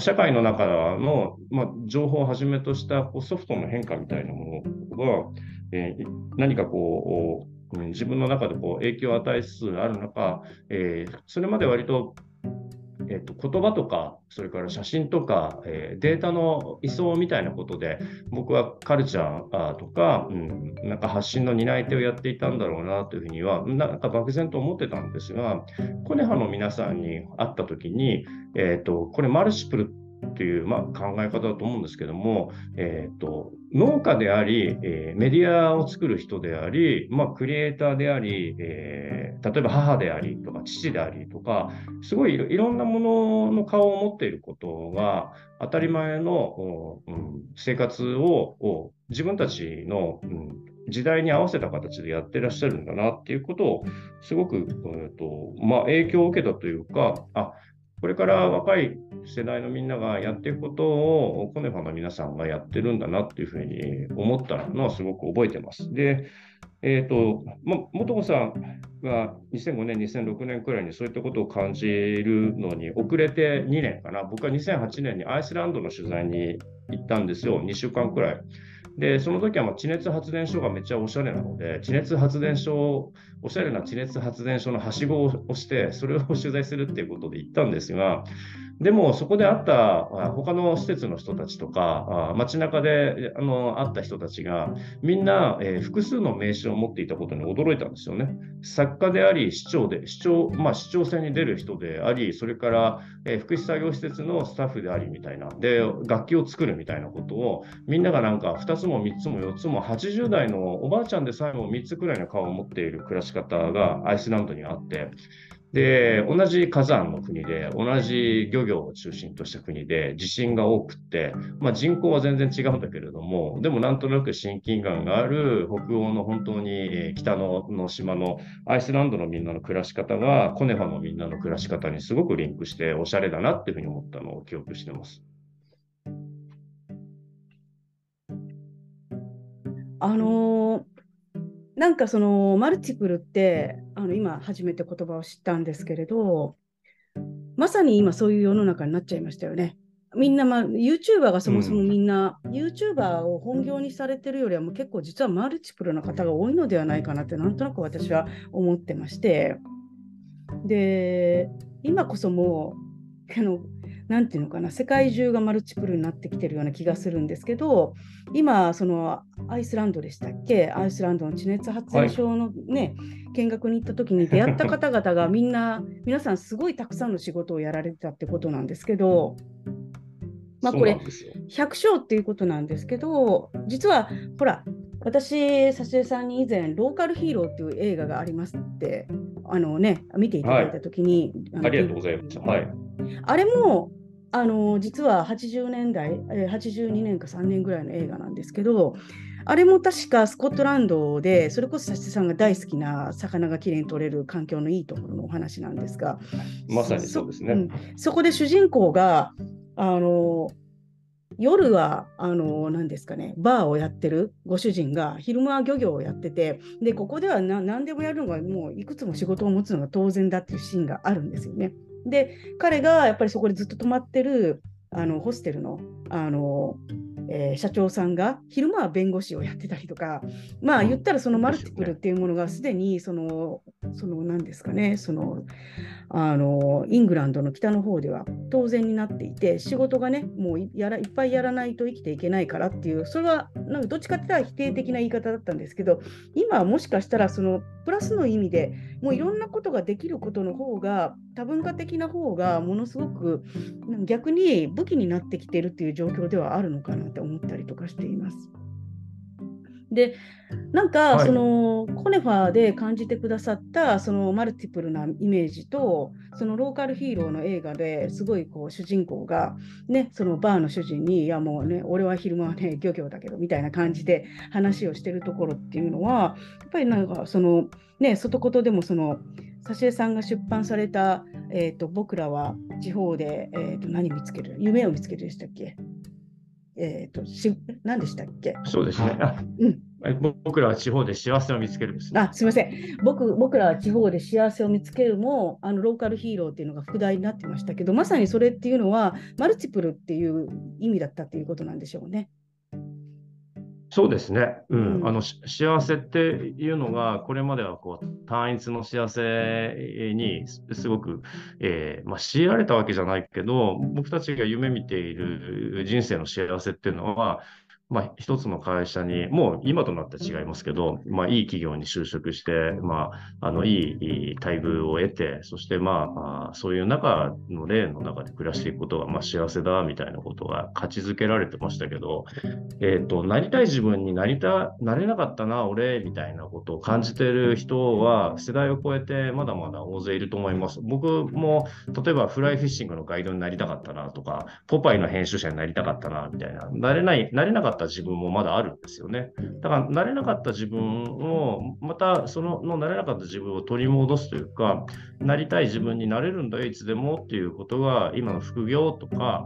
社会の中の、情報をはじめとしたこうソフトの変化みたいなものが、何かこう自分の中でこう影響を与えつつある中、それまで割と言葉とか、それから写真とか、データの移送みたいなことで、僕はカルチャーとか、なんか発信の担い手をやっていたんだろうなというふうには、なんか漠然と思ってたんですが、コネハの皆さんに会ったときに、これマルチプルっていう、考え方だと思うんですけども、農家であり、メディアを作る人であり、クリエイターであり、例えば母でありとか父でありとか、すごいいろんなものの顔を持っていることが当たり前の、生活を自分たちの、時代に合わせた形でやってらっしゃるんだなっていうことをすごく、影響を受けたというか、これから若い世代のみんながやっていくことをコネファの皆さんがやってるんだなっていうふうに思ったのはすごく覚えてます。で、元子さんが2005年、2006年くらいにそういったことを感じるのに遅れて2年かな。僕は2008年にアイスランドの取材に行ったんですよ、2週間くらい。で、その時は地熱発電所がめっちゃおしゃれなので、おしゃれな地熱発電所のはしごを押して、それを取材するっていうことで行ったんですが、でもそこで会った他の施設の人たちとか、街中で会った人たちが、みんな複数の名刺を持っていたことに驚いたんですよね。作家であり、市長選に出る人であり、それから福祉作業施設のスタッフでありみたいな、で、楽器を作るみたいなことを、みんながなんか2つも3つも4つも80代のおばあちゃんでさえも3つくらいの顔を持っている暮らし方がアイスランドにあって、で同じ火山の国で、同じ漁業を中心とした国で、地震が多くって、人口は全然違うんだけれども、でもなんとなく親近感がある北欧の本当に北の島のアイスランドのみんなの暮らし方がコネファのみんなの暮らし方にすごくリンクしておしゃれだなっていうふうに思ったのを記憶してます。なんかそのマルチプルって今初めて言葉を知ったんですけれど、まさに今そういう世の中になっちゃいましたよね。みんな、YouTuber がそもそもみんな、YouTuber を本業にされてるよりはもう結構実はマルチプルな方が多いのではないかなってなんとなく私は思ってまして、で今こそもうなんていうのかな、世界中がマルチプルになってきてるような気がするんですけど、今そのアイスランドでしたっけ、アイスランドの地熱発電所のね、はい、見学に行った時に出会った方々がみんな皆さんすごいたくさんの仕事をやられてたってことなんですけど、まあこれ百姓っていうことなんですけど、実はほら私さしえさんに以前ローカルヒーローっていう映画がありますって見ていただいた時に、はい、ありがとうございました、はい、あれも実は80年代82年か3年ぐらいの映画なんですけど、あれも確かスコットランドで、それこそさしえさんが大好きな魚がきれいに取れる環境のいいところのお話なんですが、まさにそうですね、そこで主人公が夜は何ですかね、バーをやってるご主人が昼間は漁業をやってて、でここでは何でもやるのがもういくつも仕事を持つのが当然だっていうシーンがあるんですよね。で彼がやっぱりそこでずっと泊まってるホステルの社長さんが昼間は弁護士をやってたりとか、まあ言ったらそのマルチプルっていうものがすでにその何ですかね、イングランドの北の方では当然になっていて、仕事がねもういっぱいやらないと生きていけないからっていう、それはなんかどっちかって言ったら否定的な言い方だったんですけど、今はもしかしたらそのプラスの意味でもういろんなことができることの方が、多文化的な方がものすごく逆に武器になってきているっていう状況ではあるのかな思ったりとかしています。でなんかその、はい、コネファーで感じてくださったそのマルチプルなイメージと、そのローカルヒーローの映画ですごいこう主人公が、ね、そのバーの主人にいやもうね俺は昼間はね漁業だけどみたいな感じで話をしてるところっていうのは、やっぱりなんかそのね外言でもそのさしえさんが出版された、僕らは地方で、何見つける夢を見つけるでしたっけ、何でしたっけ。そうですね、うん、僕らは地方で幸せを見つけるです、ね、あすみません、僕らは地方で幸せを見つけるもローカルヒーローっていうのが副題になってましたけど、まさにそれっていうのはマルチプルっていう意味だったっていうことなんでしょうね。そうですね、うんうん、幸せっていうのがこれまではこう単一の幸せにすごく、強いられたわけじゃないけど、僕たちが夢見ている人生の幸せっていうのは、まあ、一つの会社にもう今となって違いますけど、まあ、いい企業に就職して、まあ、いい待遇を得て、そして、まあ、そういう中の例の中で暮らしていくことが、まあ、幸せだみたいなことが価値づけられてましたけど、なりたい自分になれなかったな俺みたいなことを感じている人は世代を超えてまだまだ大勢いると思います。僕も例えばフライフィッシングのガイドになりたかったなとか、ポパイの編集者になりたかったなみたいな、なれなかった自分もまだあるんですよね。だからなれなかった自分をまたなれなかった自分を取り戻すというか、なりたい自分になれるんだよいつでもっていうことが今の副業とか、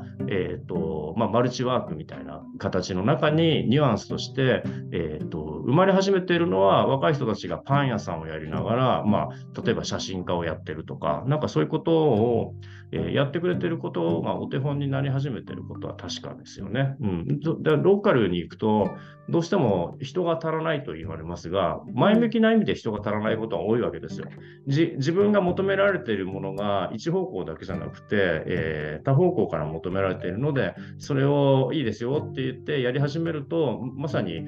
マルチワークみたいな形の中にニュアンスとして、生まれ始めているのは、若い人たちがパン屋さんをやりながら、まあ、例えば写真家をやってるとか、なんかそういうことを、やってくれてることがお手本になり始めてることは確かですよね、うん、ローカルに行くとどうしても人が足らないと言われますが、前向きな意味で人が足らないことは多いわけですよ。自分が求められているものが一方向だけじゃなくて、多方向から求められているので、それをいいですよって言ってやり始めると、まさに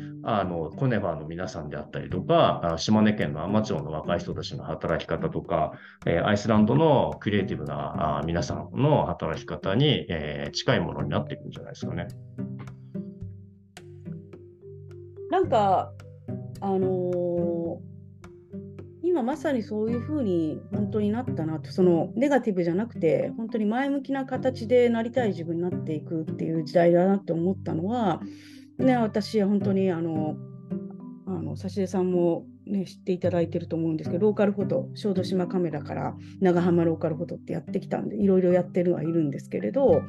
コネファーの皆さんであったりとか、島根県の海士町の若い人たちの働き方とか、アイスランドのクリエイティブな皆さんの働き方に、近いものになっていくんじゃないですかね。なんか今まさにそういう風に本当になったなと、そのネガティブじゃなくて本当に前向きな形でなりたい自分になっていくっていう時代だなって思ったのは、ね、私は本当にさしえさんも、ね、知っていただいてると思うんですけど、ローカルフォト、小豆島カメラから長浜ローカルフォトってやってきたんで、いろいろやってるはいるんですけれど、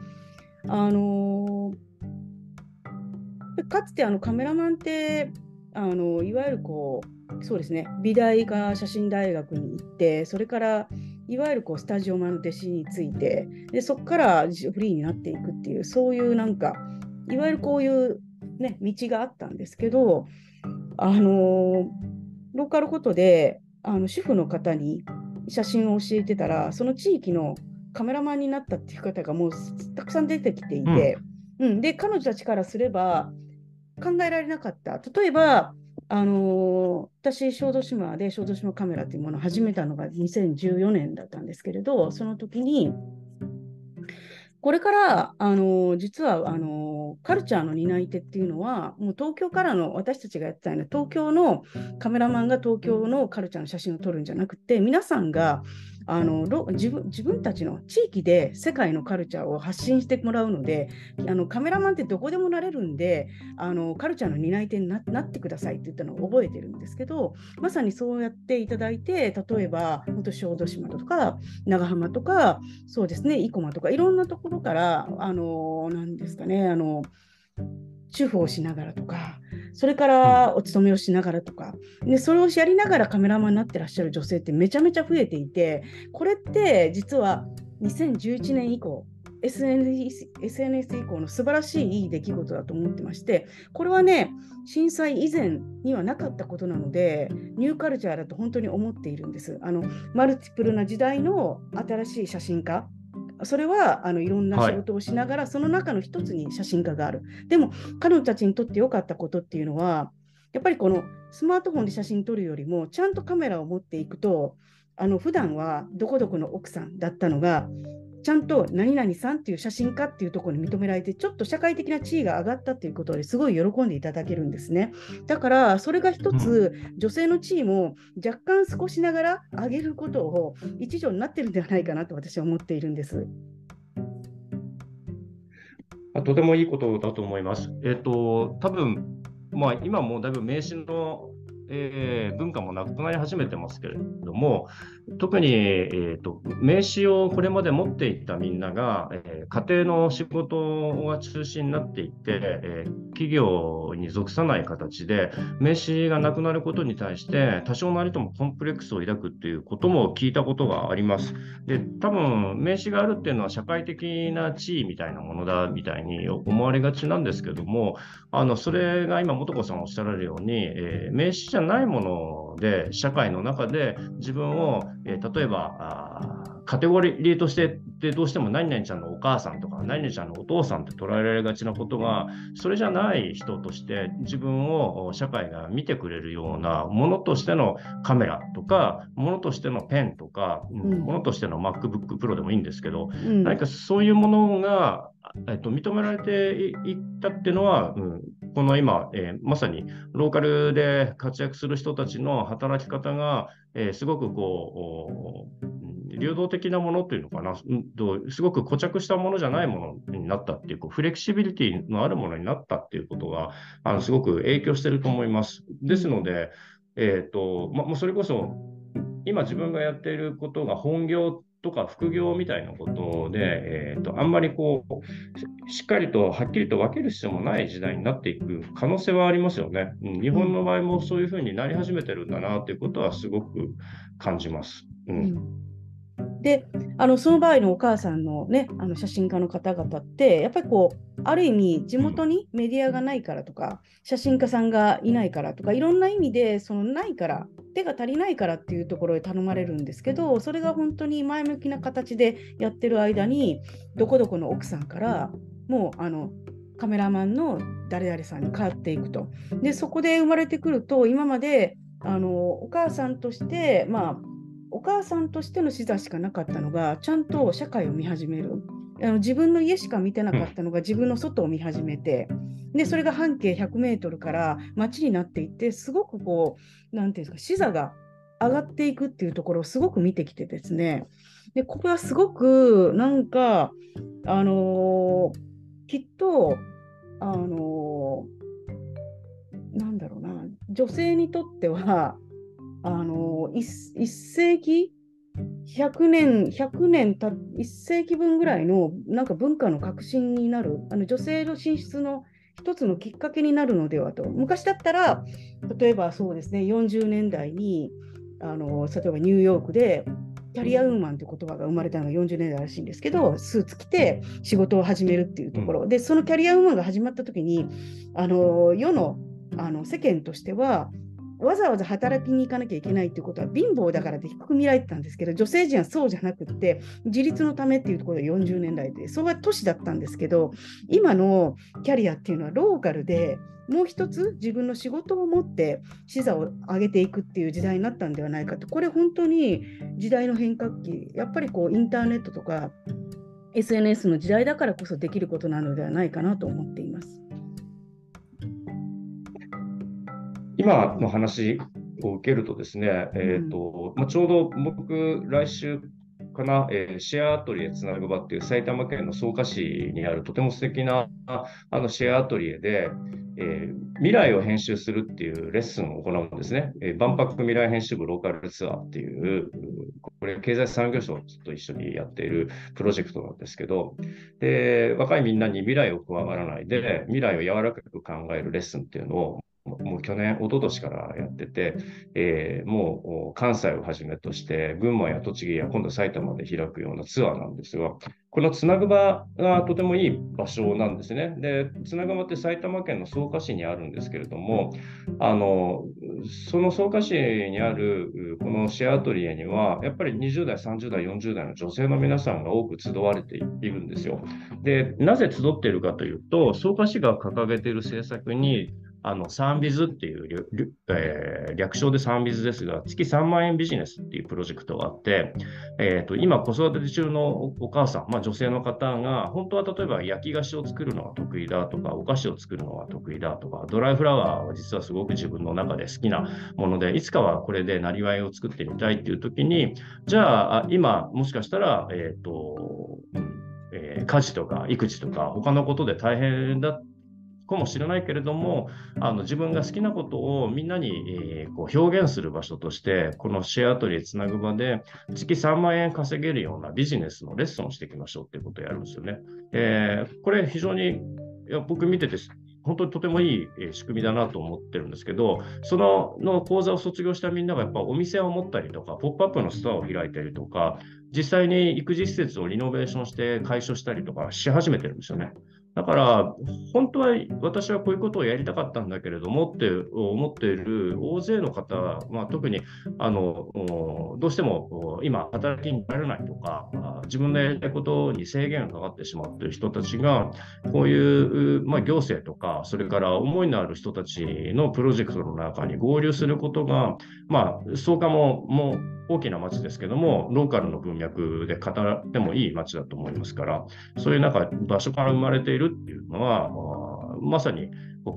かつてカメラマンっていわゆるこうそうですね、美大が写真大学に行って、それからいわゆるこうスタジオマンの弟子について、でそこからフリーになっていくっていう、そういうなんかいわゆるこういう、ね、道があったんですけど、ローカルごとで主婦の方に写真を教えてたら、その地域のカメラマンになったっていう方がもうたくさん出てきていて、で彼女たちからすれば考えられなかった。例えば私小豆島で小豆島カメラというものを始めたのが2014年だったんですけれど、その時にこれから実はカルチャーの担い手っていうのはもう東京からの、私たちがやってたような東京のカメラマンが東京のカルチャーの写真を撮るんじゃなくて、皆さんが自分たちの地域で世界のカルチャーを発信してもらうので、カメラマンってどこでもなれるんで、カルチャーの担い手に なってくださいって言ったのを覚えてるんですけど、まさにそうやっていただいて、例えば本当小豆島とか長浜とか、そうですね、生駒とかいろんなところから何ですかね、主婦をしながらとか、それからお勤めをしながらとか、でそれをやりながらカメラマンになってらっしゃる女性ってめちゃめちゃ増えていて、これって実は2011年以降 SNS 以降の素晴らしいいい出来事だと思ってまして、これはね、震災以前にはなかったことなので、ニューカルチャーだと本当に思っているんです。マルチプルな時代の新しい写真家、それはいろんな仕事をしながら、はい、その中の一つに写真家がある。でも彼女たちにとって良かったことっていうのは、やっぱりこのスマートフォンで写真撮るよりもちゃんとカメラを持っていくと、普段はどこどこの奥さんだったのが、ちゃんと何々さんっていう写真家っていうところに認められて、ちょっと社会的な地位が上がったということですごい喜んでいただけるんですね。だからそれが一つ、女性の地位も若干少しながら上げることを一助になってるんではないかなと私は思っているんです。とてもいいことだと思います。多分、今もうだいぶ名刺の文化もなくなり始めてますけれども、特に、名刺をこれまで持っていたみんなが、家庭の仕事が中心になっていって、企業に属さない形で名刺がなくなることに対して多少なりともコンプレックスを抱くっていうことも聞いたことがあります。で、多分名刺があるっていうのは社会的な地位みたいなものだみたいに思われがちなんですけども、それが今素子さんおっしゃられるように、名刺じゃないもので社会の中で自分を、例えばカテゴリーとしてでどうしても何々ちゃんのお母さんとか何々ちゃんのお父さんって捉えられがちなことが、それじゃない人として自分を社会が見てくれるようなものとしてのカメラとか、ものとしてのペンとか、ものとしての MacBook Pro でもいいんですけど、何かそういうものが、認められていったっていうのは、この今、まさにローカルで活躍する人たちの働き方が、すごくこう流動的なものというのかな、すごく固着したものじゃないものになったっていう、フレキシビリティのあるものになったっていうことがすごく影響していると思います。ですので、それこそ今自分がやっていることが本業とか副業みたいなことで、あんまりこうしっかりとはっきりと分ける必要もない時代になっていく可能性はありますよね。日本の場合もそういうふうになり始めてるんだなということはすごく感じます。で、その場合のお母さんのね、写真家の方々ってやっぱりこうある意味地元にメディアがないからとか、写真家さんがいないからとか、いろんな意味でそのないから、手が足りないからっていうところへ頼まれるんですけど、それが本当に前向きな形でやってる間に、どこどこの奥さんからもうカメラマンの誰々さんに変わっていくと。でそこで生まれてくると、今までお母さんとしてお母さんとしての視座しかなかったのが、ちゃんと社会を見始める。自分の家しか見てなかったのが、自分の外を見始めて、でそれが半径100メートルから街になっていって、すごくこう何て言うんですか、視座が上がっていくっていうところをすごく見てきてですね、でここはすごくなんかきっとなんだろうな、女性にとっては1世紀100年、1世紀分ぐらいのなんか文化の革新になる、女性の進出の一つのきっかけになるのではと。昔だったら例えばそうですね、40年代に例えばニューヨークでキャリアウーマンという言葉が生まれたのが40年代らしいんですけど、スーツ着て仕事を始めるっていうところで、そのキャリアウーマンが始まった時に世の世間としてはわざわざ働きに行かなきゃいけないということは貧乏だからって低く見られてたんですけど、女性陣はそうじゃなくって自立のためっていうところで40年代でそれは都市だったんですけど、今のキャリアっていうのはローカルでもう一つ自分の仕事を持って資産を上げていくっていう時代になったんではないかと。これ本当に時代の変革期、やっぱりこうインターネットとか SNS の時代だからこそできることなのではないかなと思っています。今の話を受けるとですね、ちょうど僕来週かな、シェアアトリエつなぐ場っていう埼玉県の草加市にあるとても素敵なシェアアトリエで、未来を編集するっていうレッスンを行うんですね。万博未来編集部ローカルツアーっていう、これ経済産業省と一緒にやっているプロジェクトなんですけど、で若いみんなに未来を怖がらないで未来を柔らかく考えるレッスンっていうのをもう去年、一昨年からやってて、もう関西をはじめとして、群馬や栃木や今度埼玉で開くようなツアーなんですが、このつなぐ場がとてもいい場所なんですね。で、つなぐ場って埼玉県の草加市にあるんですけれども、その草加市にあるこのシェアアトリエには、やっぱり20代、30代、40代の女性の皆さんが多く集われているんですよ。で、なぜ集っているかというと、草加市が掲げている政策に、サンビズっていう、略称でサンビズですが、月3万円ビジネスっていうプロジェクトがあって、今子育て中のお母さん、女性の方が本当は例えば焼き菓子を作るのが得意だとかお菓子を作るのが得意だとかドライフラワーは実はすごく自分の中で好きなものでいつかはこれでなりわいを作ってみたいっていう時に、じゃあ今もしかしたら家事とか育児とか他のことで大変だってかもしれないけれども、自分が好きなことをみんなに、表現する場所としてこのシェアアトリエつなぐ場で月3万円稼げるようなビジネスのレッスンをしていきましょうっていうことをやるんですよね。これ非常に僕見てて本当にとてもいい仕組みだなと思ってるんですけど、その講座を卒業したみんながやっぱお店を持ったりとかポップアップのストアを開いたりとか実際に育児施設をリノベーションして改修したりとかし始めてるんですよね。だから本当は私はこういうことをやりたかったんだけれどもって思っている大勢の方は、特にどうしても今働きになれないとか自分のやりたいことに制限がかかってしまっている人たちがこういう、行政とかそれから思いのある人たちのプロジェクトの中に合流することが、草加も大きな街ですけどもローカルの文脈で語ってもいい街だと思いますから、そういう場所から生まれているっていうのはまさに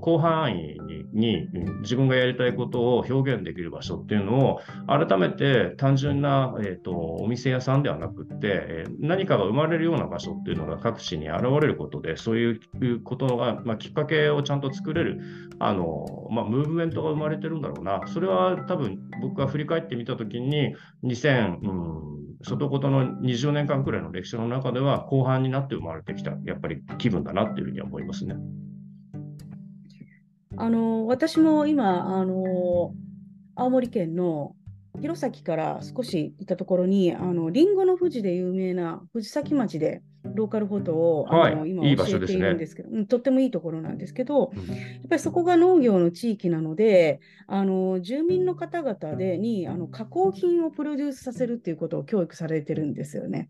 広範囲に自分がやりたいことを表現できる場所っていうのを改めて単純な、お店屋さんではなくって何かが生まれるような場所っていうのが各地に現れることで、そういうことが、きっかけをちゃんと作れるムーブメントが生まれてるんだろうな。それは多分僕が振り返ってみたときに外事の20年間くらいの歴史の中では後半になって生まれてきたやっぱり気分だなっていうふうに思いますね。私も今青森県の弘前から少し行ったところにりんごの富士で有名な藤崎町でローカルフォトを今教えているんですけど、とってもいいところなんですけど、やっぱりそこが農業の地域なので住民の方々に加工品をプロデュースさせるっていうことを教育されてるんですよね。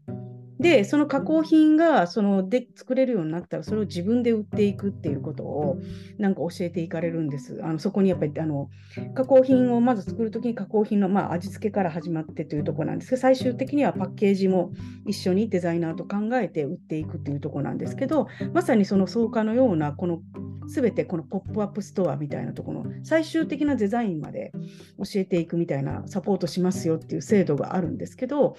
でその加工品が作れるようになったらそれを自分で売っていくっていうことを教えていかれるんです。そこにやっぱり加工品をまず作るときに加工品の、味付けから始まってというところなんですけど、最終的にはパッケージも一緒にデザイナーと考えて売っていくっていうところなんですけど、まさにその草加のようなこの全てこのポップアップストアみたいなところの最終的なデザインまで教えていくみたいなサポートしますよっていう制度があるんですけど、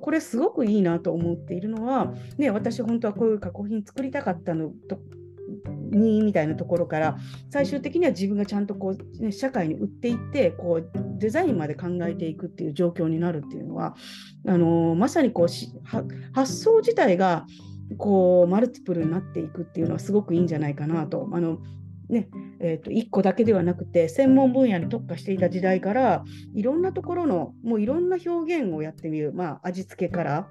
これすごくいいなと思っているのは、私本当はこういう加工品作りたかったのとにみたいなところから最終的には自分がちゃんと社会に売っていってデザインまで考えていくっていう状況になるっていうのはまさに発想自体がこうマルチプルになっていくっていうのはすごくいいんじゃないかなと。ね、1個だけではなくて専門分野に特化していた時代からいろんなところのもういろんな表現をやってみる、まあ、味付けから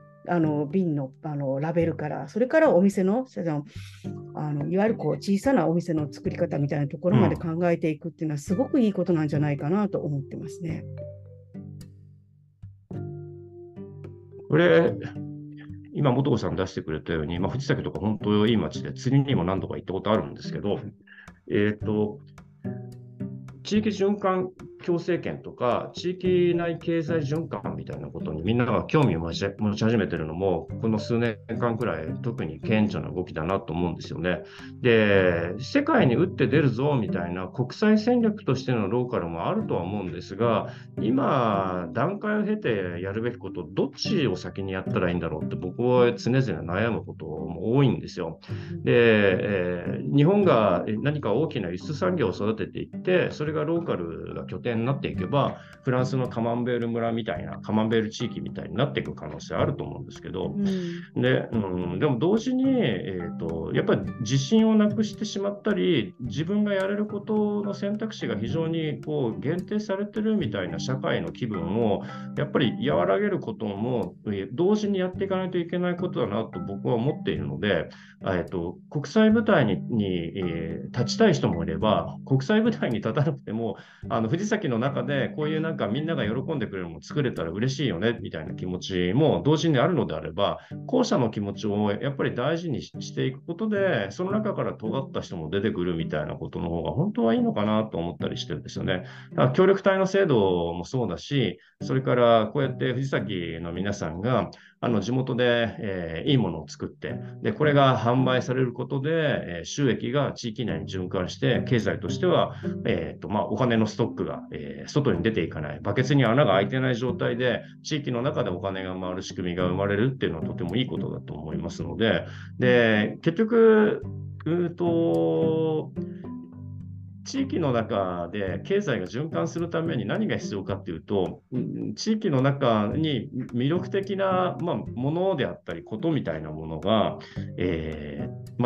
瓶 のラベルからそれからお店 のいわゆるこう小さなお店の作り方みたいなところまで考えていくっていうのはすごくいいことなんじゃないかなと思ってますね。これ今元子さん出してくれたように、藤崎とか本当いい町で釣りにも何度か行ったことあるんですけど、地域循環共生圏とか地域内経済循環みたいなことにみんなが興味を持ち始めてるのもこの数年間くらい特に顕著な動きだなと思うんですよね。で、世界に打って出るぞみたいな国際戦略としてのローカルもあるとは思うんですが、今段階を経てやるべきことどっちを先にやったらいいんだろうって僕は常々悩むことも多いんですよ。で、日本が何か大きな輸出産業を育てていってそれがローカルが拠点になっていけばフランスのカマンベール村みたいなカマンベール地域みたいになっていく可能性あると思うんですけど、でも同時に、やっぱり自信をなくしてしまったり自分がやれることの選択肢が非常にこう限定されてるみたいな社会の気分をやっぱり和らげることも同時にやっていかないといけないことだなと僕は思っているので、国際舞台に立ちたい人もいれば国際舞台に立たなくても藤崎の中でこういうなんかみんなが喜んでくれるものを作れたら嬉しいよねみたいな気持ちも同時にあるのであれば、後者の気持ちをやっぱり大事にしていくことでその中から尖った人も出てくるみたいなことの方が本当はいいのかなと思ったりしてるんですよね。だから協力隊の制度もそうだし、それからこうやって藤崎の皆さんが地元で、いいものを作ってでこれが販売されることで、収益が地域内に循環して経済としては、お金のストックが、外に出ていかない、バケツに穴が開いてない状態で地域の中でお金が回る仕組みが生まれるっていうのはとてもいいことだと思いますので、結局地域の中で経済が循環するために何が必要かというと、地域の中に魅力的な、ものであったりことみたいなものが、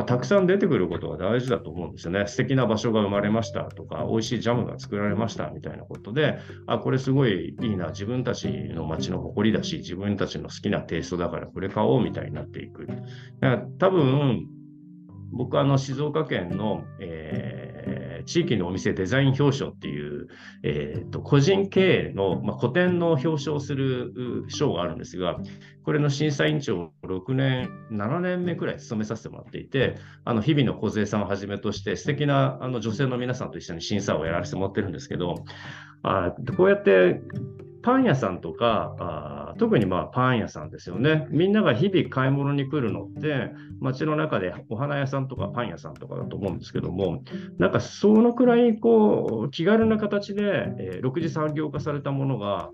たくさん出てくることが大事だと思うんですよね。素敵な場所が生まれましたとか美味しいジャムが作られましたみたいなことで、これすごいいいな、自分たちの街の誇りだし自分たちの好きなテイストだからこれ買おうみたいになっていく。だから多分僕は静岡県の、地域のお店デザイン表彰っていう、個人経営の、個展の表彰する賞があるんですが、これの審査委員長を6年7年目くらい務めさせてもらっていて、日々の小杉さんをはじめとして素敵な女性の皆さんと一緒に審査をやらせてもらってるんですけど、こうやってパン屋さんとか特にパン屋さんですよね。みんなが日々買い物に来るのって街の中でお花屋さんとかパン屋さんとかだと思うんですけども、なんかそのくらいこう気軽な形で、6次産業化されたものが、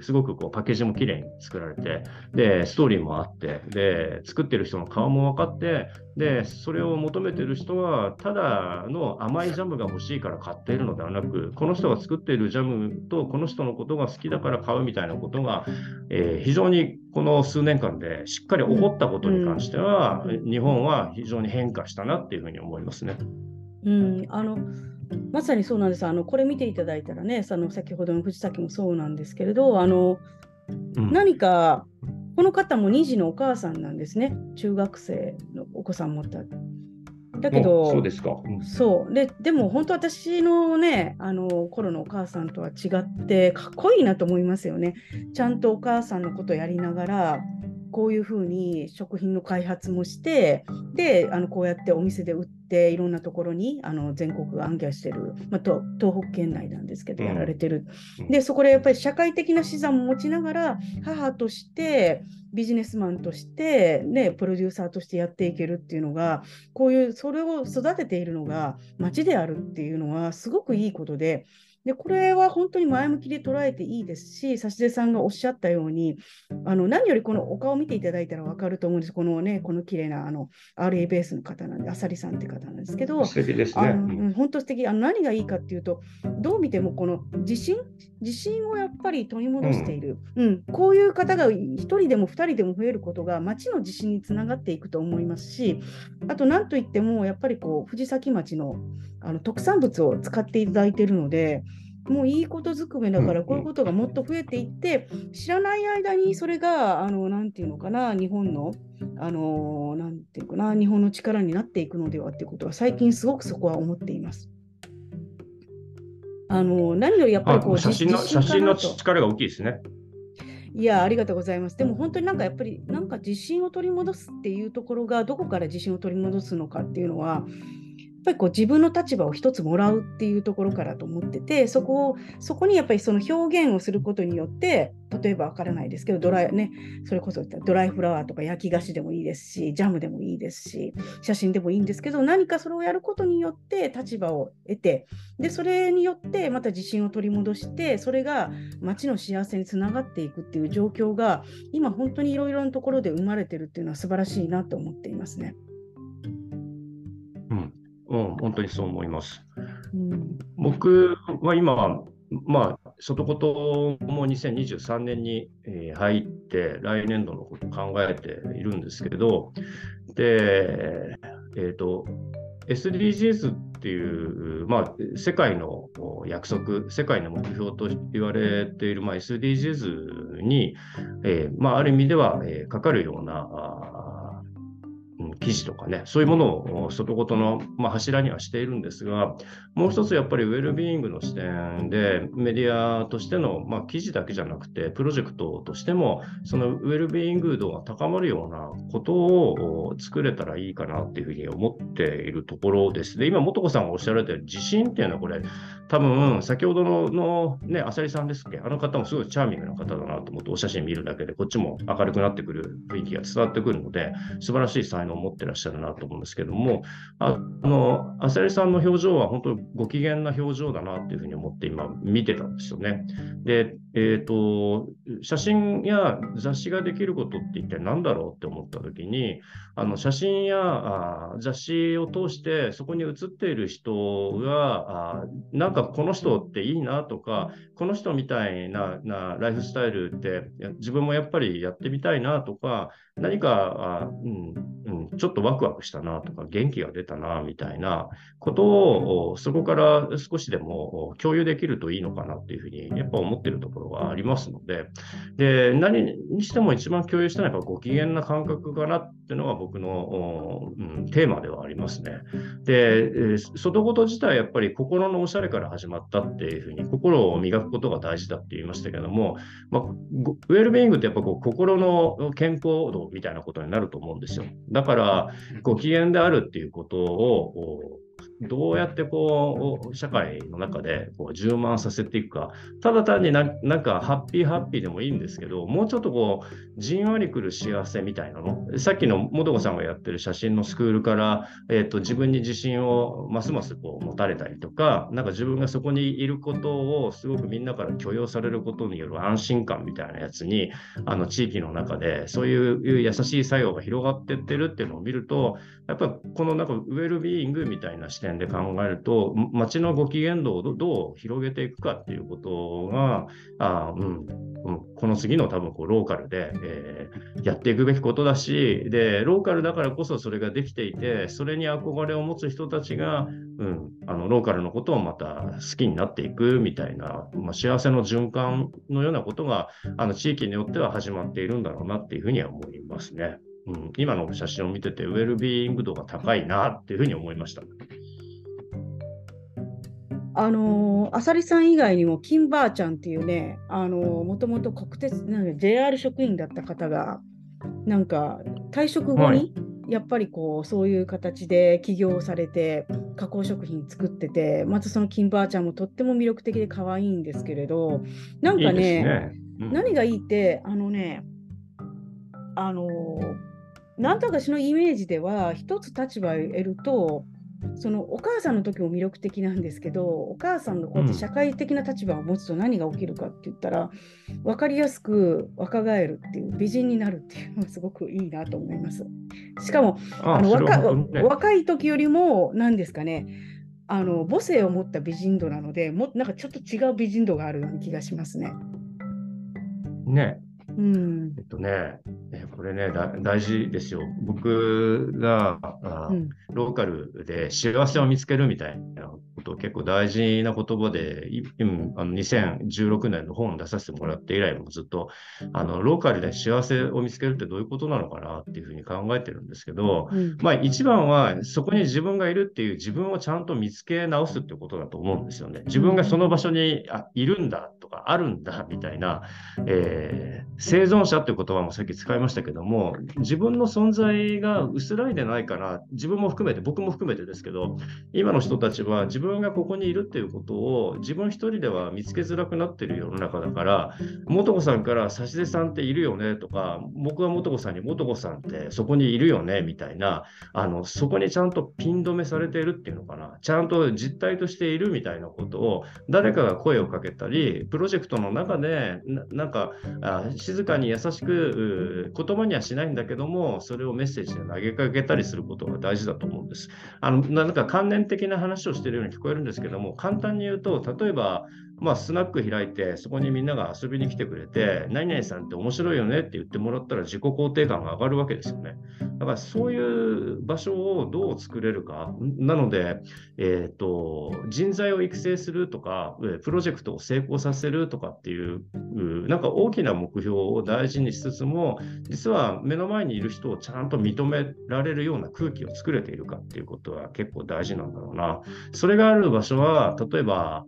すごくこうパッケージもきれいに作られてでストーリーもあってで作ってる人の顔も分かってでそれを求めてる人はただの甘いジャムが欲しいから買っているのではなく、この人が作っているジャムとこの人のことが好きだから買うみたいなことが、非常にこの数年間でしっかり起こったことに関しては、日本は非常に変化したなっていうふうに思いますね。まさにそうなんです。これ見ていただいたらね、先ほどの藤崎もそうなんですけれど、何かこの方も2児のお母さんなんですね。中学生のお子さん持っただけど、そうですか、そうでも本当私のね頃のお母さんとは違ってかっこいいなと思いますよね。ちゃんとお母さんのことやりながらこういうふうに食品の開発もしてでこうやってお店で売っていろんなところに全国行脚してる、東北県内なんですけどやられてる、でそこでやっぱり社会的な資産も持ちながら母としてビジネスマンとして、プロデューサーとしてやっていけるっていうのがこういうそれを育てているのが町であるっていうのはすごくいいことで、でこれは本当に前向きで捉えていいですし、指出さんがおっしゃったように何よりこのお顔を見ていただいたら分かると思うんです。この綺麗なRA ベースの方なんで、あさりさんって方なんですけど、素敵ですね。本当素敵。何がいいかっていうと、どう見てもこの自信をやっぱり取り戻している、こういう方が1人でも2人でも増えることが町の自信につながっていくと思いますし、あと何といってもやっぱり藤崎町の特産物を使っていただいているので、もういいことずくめだから、こういうことがもっと増えていって、知らない間にそれがなんていうのかな、日本のなんていうかな、日本の力になっていくのではっていうことは最近すごくそこは思っています。何よりやっぱり写真の力が大きいですね。いや、ありがとうございます。でも本当にやっぱり自信を取り戻すっていうところが、どこから自信を取り戻すのかっていうのは、やっぱり自分の立場を一つもらうっていうところからと思ってて、そこにやっぱりその表現をすることによって、例えばわからないですけどそれこそドライフラワーとか焼き菓子でもいいですし、ジャムでもいいですし、写真でもいいんですけど、何かそれをやることによって立場を得て、でそれによってまた自信を取り戻して、それが町の幸せにつながっていくっていう状況が今本当にいろいろなところで生まれてるっていうのは素晴らしいなと思っていますね。本当にそう思います。僕は今、外事も2023年に入って来年度のことを考えているんですけど、で、SDGs っていう、世界の約束、世界の目標と言われている、SDGs に、ある意味ではかかるような記事とかね、そういうものを外事の柱にはしているんですが、もう一つやっぱりウェルビーイングの視点で、メディアとしての記事だけじゃなくて、プロジェクトとしてもそのウェルビーイング度が高まるようなことを作れたらいいかなっていうふうに思っているところです。で、今素子さんがおっしゃられたように、自信っていうのはこれ多分先ほどのね、あさりさんですっけ、方もすごいチャーミングな方だなと思って、お写真見るだけでこっちも明るくなってくる雰囲気が伝わってくるので、素晴らしい才能を持ってらっしゃるなと思うんですけども、あさりさんの表情は本当にご機嫌な表情だなというふうに思って今見てたんですよね。で、写真や雑誌ができることって一体何だろうって思った時に、写真や雑誌を通してそこに写っている人がこの人っていいなとか、この人みたいなライフスタイルって自分もやっぱりやってみたいなとか、何かちょっとワクワクしたなとか、元気が出たなみたいなことをそこから少しでも共有できるといいのかなっていうふうにやっぱ思っているところがありますので、で、何にしても一番共有したのはご機嫌な感覚かなっていうのが僕の、テーマではありますね。で、外事自体やっぱり心のおしゃれから始まったっていうふうに、心を磨くことが大事だって言いましたけども、ウェルビーイングってやっぱ心の健康度みたいなことになると思うんですよ。だからご機嫌であるっていうことをどうやって社会の中で充満させていくか。ただ単にハッピーハッピーでもいいんですけど、もうちょっとじんわりくる幸せみたいなの、さっきの素子さんがやってる写真のスクールから、自分に自信をますます持たれたりとか、自分がそこにいることをすごくみんなから許容されることによる安心感みたいなやつに、地域の中でそういう優しい作用が広がってってるっていうのを見ると、やっぱりウェルビーイングみたいな視点で考えると、町のご機嫌度をどう広げていくかっていうことがこの次の多分ローカルで、やっていくべきことだし、でローカルだからこそそれができていて、それに憧れを持つ人たちが、ローカルのことをまた好きになっていくみたいな、幸せの循環のようなことが地域によっては始まっているんだろうなっていうふうには思いますね。今の写真を見ててウェルビーイング度が高いなっていうふうに思いました。あさりさん以外にもキンバーちゃんっていうね、もともと国鉄JR 職員だった方が退職後にやっぱりそういう形で起業されて加工食品作ってて、またそのキンバーちゃんもとっても魅力的で可愛いんですけれど、何がいいってなんとか私のイメージでは、一つ立場を得るとそのお母さんの時も魅力的なんですけど、お母さんのこうやって社会的な立場を持つと何が起きるかって言ったら、分かりやすく若返るっていう、美人になるっていうのはすごくいいなと思います。しかも若い時よりも何ですかね、母性を持った美人度なので、もなんかちょっと違う美人度があるような気がしますね。ねえ、うん、これね大事ですよ。僕がローカルで幸せを見つけるみたいなこと結構大事な言葉で、2016年の本を出させてもらって以来もずっとローカルで幸せを見つけるってどういうことなのかなっていうふうに考えてるんですけど、まあ一番はそこに自分がいるっていう、自分をちゃんと見つけ直すってことだと思うんですよね。自分がその場所にいるんだとかあるんだみたいな、生存者っていう言葉もさっき使いましたけども、自分の存在が薄らいでないかな、自分も含めて僕も含めてですけど、今の人たちは自分がここにいるっていうことを自分一人では見つけづらくなってる世の中だから、素子さんから指出さんっているよねとか、僕は素子さんに素子さんってそこにいるよねみたいな、そこにちゃんとピン止めされているっていうのかな、ちゃんと実態としているみたいなことを誰かが声をかけたり、プロジェクトの中でなんか静かに優しく言葉にはしないんだけども、それをメッセージで投げかけたりすることが大事だと思うんです。なんか関連的な話をしているように聞こえるんですけども、簡単に言うと、例えばスナック開いてそこにみんなが遊びに来てくれて、何々さんって面白いよねって言ってもらったら自己肯定感が上がるわけですよね。だからそういう場所をどう作れるかなので、人材を育成するとかプロジェクトを成功させるとかっていうなんか大きな目標を大事にしつつも、実は目の前にいる人をちゃんと認められるような空気を作れているかっていうことは結構大事なんだろうな。それがある場所は、例えば、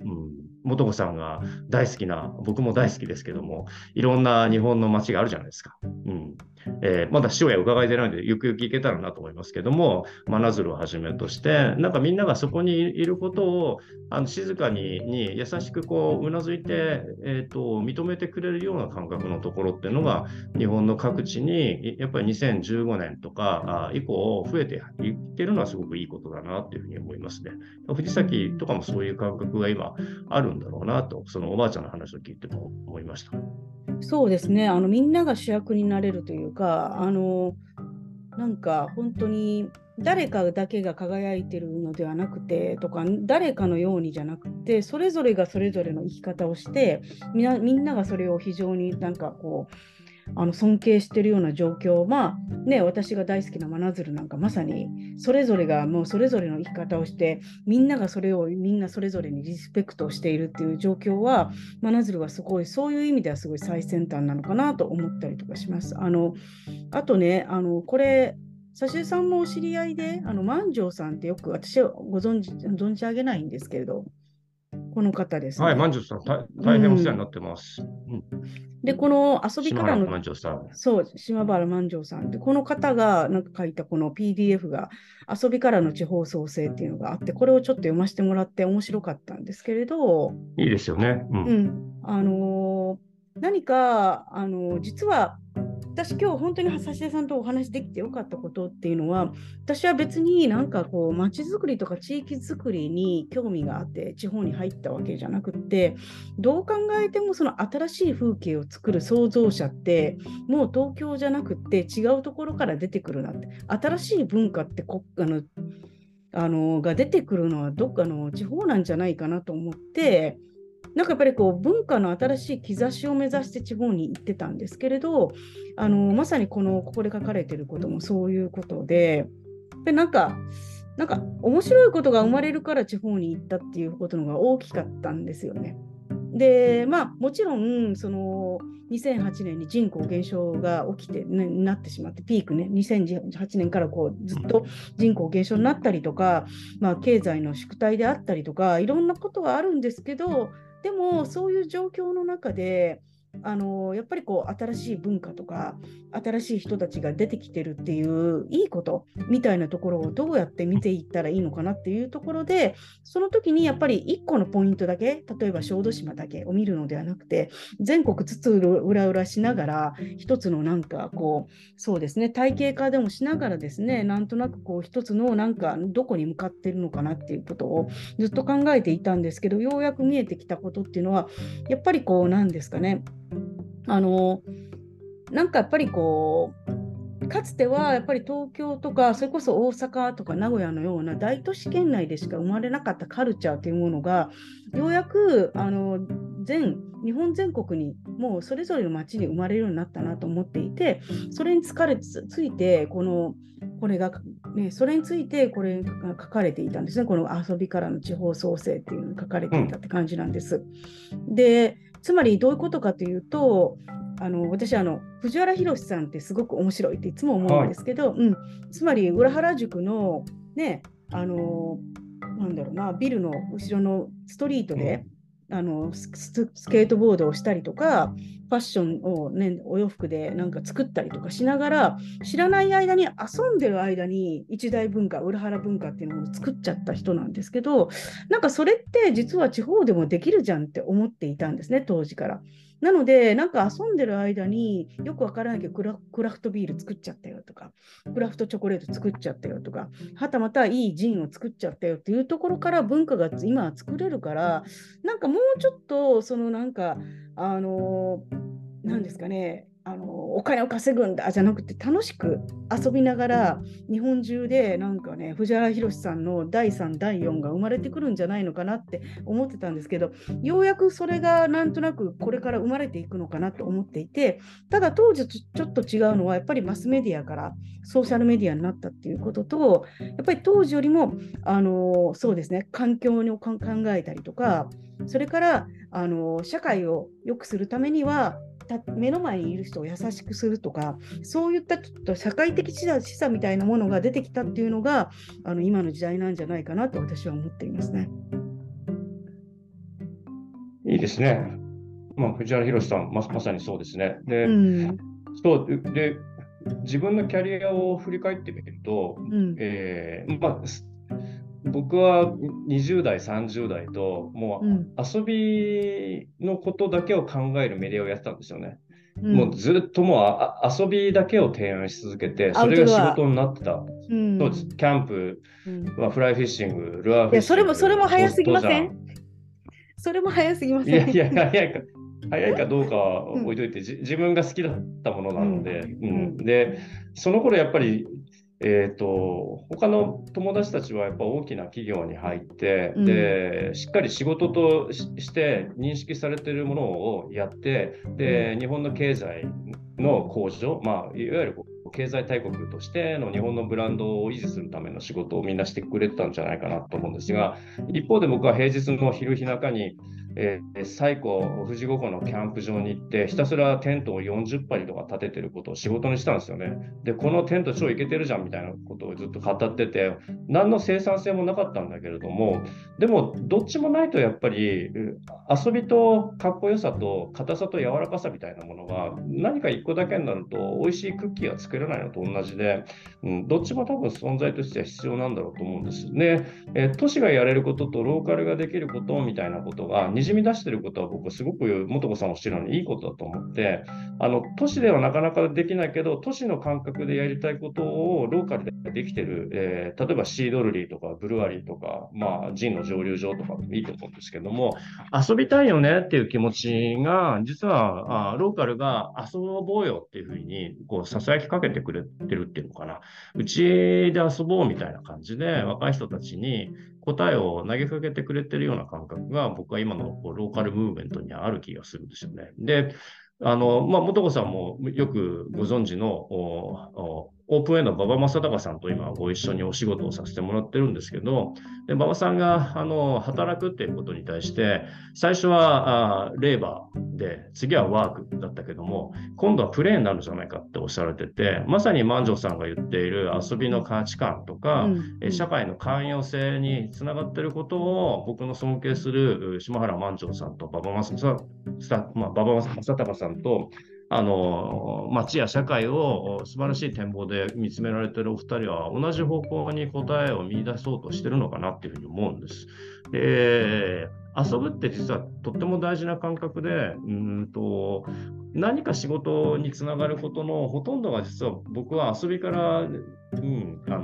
素子さんが大好きな、僕も大好きですけども、いろんな日本の街があるじゃないですか。まだ塩屋伺いてないのでゆくゆく行けたらなと思いますけども、真鶴をはじめとして、なんかみんながそこにいることを静かに優しくこううなずいて、認めてくれるような感覚のところっていうのが日本の各地にやっぱり2015年とか以降増えていってるのはすごくいいことだなっていうふうに思いますね。藤崎とかもそういう感覚が今あるんだろうなと、そのおばあちゃんの話を聞いても思いました。そうですね、みんなが主役になれるというか、なんか本当に誰かだけが輝いてるのではなくてとか、誰かのようにじゃなくて、それぞれがそれぞれの生き方をして、みんながそれを非常になんかこう尊敬してるような状況、私が大好きな真鶴なんかまさにそれぞれがもうそれぞれの生き方をして、みんながそれをみんなそれぞれにリスペクトしているっていう状況は、真鶴はすごいそういう意味ではすごい最先端なのかなと思ったりとかします。あとね、これ指出さんもお知り合いで、万丈さんってよく私は存じ上げないんですけれど、この方ですね。はい、万丈さん、大変お世話になってます。で、この遊び方の島原万丈さんで、この方がなんか書いたこの PDF が遊びからの地方創生っていうのがあって、これをちょっと読ませてもらって面白かったんですけれど。いいですよね。何か実は私今日本当に指出さんとお話できてよかったことっていうのは、私は別になんかこう町づくりとか地域づくりに興味があって地方に入ったわけじゃなくって、どう考えてもその新しい風景を作る創造者ってもう東京じゃなくって違うところから出てくるなって、新しい文化ってが出てくるのはどっかの地方なんじゃないかなと思って、なんかやっぱりこう文化の新しい兆しを目指して地方に行ってたんですけれど、まさにここで書かれていることもそういうことで、なんか面白いことが生まれるから地方に行ったっていうことのが大きかったんですよね。で、もちろんその2008年に人口減少が起きて、なってしまってピークね、2008年からこうずっと人口減少になったりとか、経済の縮退であったりとか、いろんなことはあるんですけど、でもそういう状況の中でやっぱりこう新しい文化とか新しい人たちが出てきてるっていういいことみたいなところをどうやって見ていったらいいのかなっていうところで、その時にやっぱり1個のポイントだけ、例えば小豆島だけを見るのではなくて、全国つつうらうらしながら一つのなんかこう、そうですね、体系化でもしながらですね、なんとなくこう一つのなんかどこに向かってるのかなっていうことをずっと考えていたんですけど、ようやく見えてきたことっていうのはやっぱりこうなんですかね、なんかやっぱりこうかつてはやっぱり東京とかそれこそ大阪とか名古屋のような大都市圏内でしか生まれなかったカルチャーというものがようやく日本全国にもうそれぞれの町に生まれるようになったなと思っていて、それについてそれについてこれが書かれていたんですね。この遊びからの地方創生っていうのが書かれていたって感じなんです。で、つまりどういうことかというと、私藤原宏さんってすごく面白いっていつも思うんですけど、はい、つまり裏原宿のね、なんだろうな、ビルの後ろのストリートで、スケートボードをしたりとかファッションを、ね、お洋服でなんか作ったりとかしながら、知らない間に、遊んでる間に一大文化、裏原文化っていうのを作っちゃった人なんですけど、なんかそれって実は地方でもできるじゃんって思っていたんですね、当時から。なのでなんか遊んでる間によくわからないけどクラフトビール作っちゃったよとか、クラフトチョコレート作っちゃったよとか、はたまたいいジンを作っちゃったよっていうところから文化が今は作れるから、なんかもうちょっとそのなんかなんですかね、お金を稼ぐんだじゃなくて楽しく遊びながら日本中でなんかね、藤原宏さんの第3第4が生まれてくるんじゃないのかなって思ってたんですけど、ようやくそれがなんとなくこれから生まれていくのかなと思っていて、ただ当時とちょっと違うのはやっぱりマスメディアからソーシャルメディアになったっていうことと、やっぱり当時よりもそうですね、環境を考えたりとか、それから社会を良くするためには目の前にいる人を優しくするとか、そういったちょっと社会的示唆みたいなものが出てきたっていうのが今の時代なんじゃないかなと私は思っていますね。いいですね、藤原宏さん、まさにそうですね。で、そうで、自分のキャリアを振り返ってみると、僕は20代30代ともう遊びのことだけを考えるメディアをやってたんですよね、もうずっともう遊びだけを提案し続けて、それが仕事になってた、そうです。キャンプ、フライフィッシング、ルアーフィッシング、それも早すぎません？それも早すぎません？早いかどうかは置いといて、自分が好きだったものなので、でその頃やっぱり他の友達たちはやっぱ大きな企業に入って、でしっかり仕事として認識されているものをやって、で、日本の経済の向上、いわゆる経済大国としての日本のブランドを維持するための仕事をみんなしてくれてたんじゃないかなと思うんですが、一方で僕は平日の昼日中に最高富士五湖のキャンプ場に行って、ひたすらテントを40張りとか立ててることを仕事にしたんですよね。でこのテント超イケてるじゃんみたいなことをずっと語ってて、何の生産性もなかったんだけれども、でもどっちもないとやっぱり遊びとかっこよさと硬さと柔らかさみたいなものが何か一個だけになると美味しいクッキーは作れないのと同じで、どっちも多分存在としては必要なんだろうと思うんです。で、都市がやれることとローカルができることみたいなことが滲み出していることは、僕はすごく元子さんおっしゃるのにいいことだと思って、都市ではなかなかできないけど都市の感覚でやりたいことをローカルでできている、例えばシードルリーとかブルワリーとか、ジンの蒸留所とかいいと思うんですけども、遊びたいよねっていう気持ちが実はローカルが遊ぼうよっていうふうにささやきかけてくれてるっていうのかな、うちで遊ぼうみたいな感じで若い人たちに答えを投げかけてくれてるような感覚が、僕は今のローカルムーブメントにある気がするんですよね。で、元子さんもよくご存知のオープンウェイの馬場正隆さんと今ご一緒にお仕事をさせてもらってるんですけど、で馬場さんが働くっていうことに対して、最初はレーバーで次はワークだったけども、今度はプレーになるんじゃないかっておっしゃられてて、まさに万丈さんが言っている遊びの価値観とか、社会の寛容性につながっていることを、僕の尊敬する島原万丈さんと馬場正孝さんと、街や社会を素晴らしい展望で見つめられているお二人は、同じ方向に答えを見出そうとしているのかなっていうふうに思うんです。遊ぶって実はとっても大事な感覚で、何か仕事につながることのほとんどが実は僕は遊びから、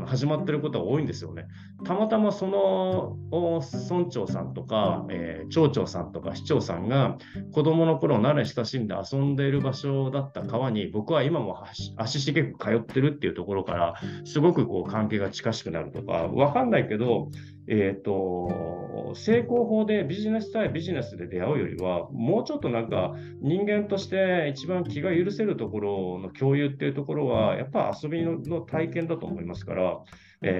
始まってることが多いんですよね。たまたまその村長さんとか、町長さんとか市長さんが子どもの頃慣れ親しんで遊んでいる場所だった川に、僕は今も足しげく通ってるっていうところから、すごくこう関係が近しくなるとか、わかんないけど、成功法でビジネス対ビジネスで出会うよりは、もうちょっとなんか人間として一番気が許せるところの共有っていうところは、やっぱ遊びの体験だと思いますから、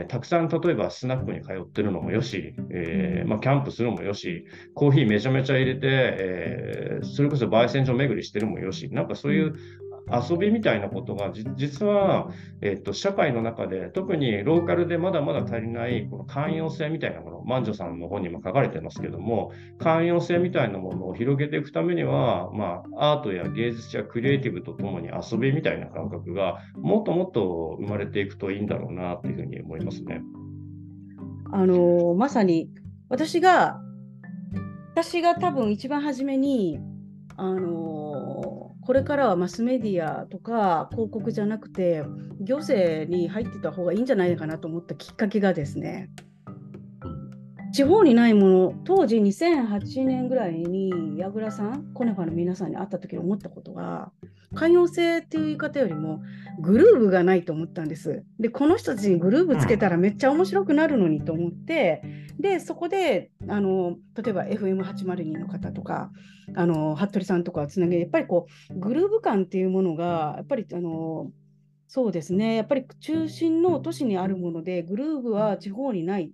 たくさん例えばスナックに通ってるのもよし、キャンプするのもよし、コーヒーめちゃめちゃ入れて、それこそ焙煎所巡りしてるのもよし、なんかそういう遊びみたいなことが実は、社会の中で特にローカルでまだまだ足りないこの寛容性みたいなもの、万丈さんの本にも書かれてますけども、寛容性みたいなものを広げていくためには、アートや芸術やクリエイティブとともに遊びみたいな感覚がもっともっと生まれていくといいんだろうなっていうふうに思いますね。まさに私が多分一番初めにこれからはマスメディアとか広告じゃなくて行政に入ってた方がいいんじゃないかなと思ったきっかけがですね、地方にないもの、当時2008年ぐらいに矢倉さん、コネファの皆さんに会った時に思ったことが、寛容性っていう言い方よりもグルーブがないと思ったんです。でこの人たちにグルーブつけたらめっちゃ面白くなるのにと思って、でそこで例えば FM802 の方とか服部さんとかをつなげて、やっぱりこうグルーブ感っていうものがやっぱりそうですね、やっぱり中心の都市にあるもので、グルーブは地方にない、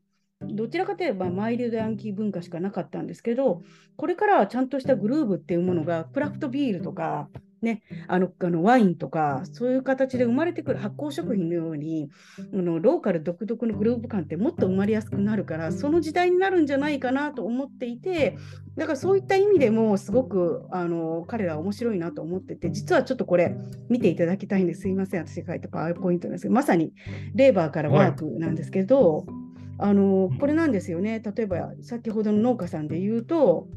どちらかといえばマイルドヤンキー文化しかなかったんですけど、これからはちゃんとしたグルーブっていうものがクラフトビールとか、ね、ワインとかそういう形で生まれてくる、発酵食品のようにローカル独特のグルーブ感ってもっと生まれやすくなるから、その時代になるんじゃないかなと思っていて、だからそういった意味でもすごく彼ら面白いなと思ってて、実はちょっとこれ見ていただきたいんです。すいません、私が書いたパワーポイントなんですけど、まさにレーバーからワークなんですけど、これなんですよね。例えば先ほどの農家さんで言うと、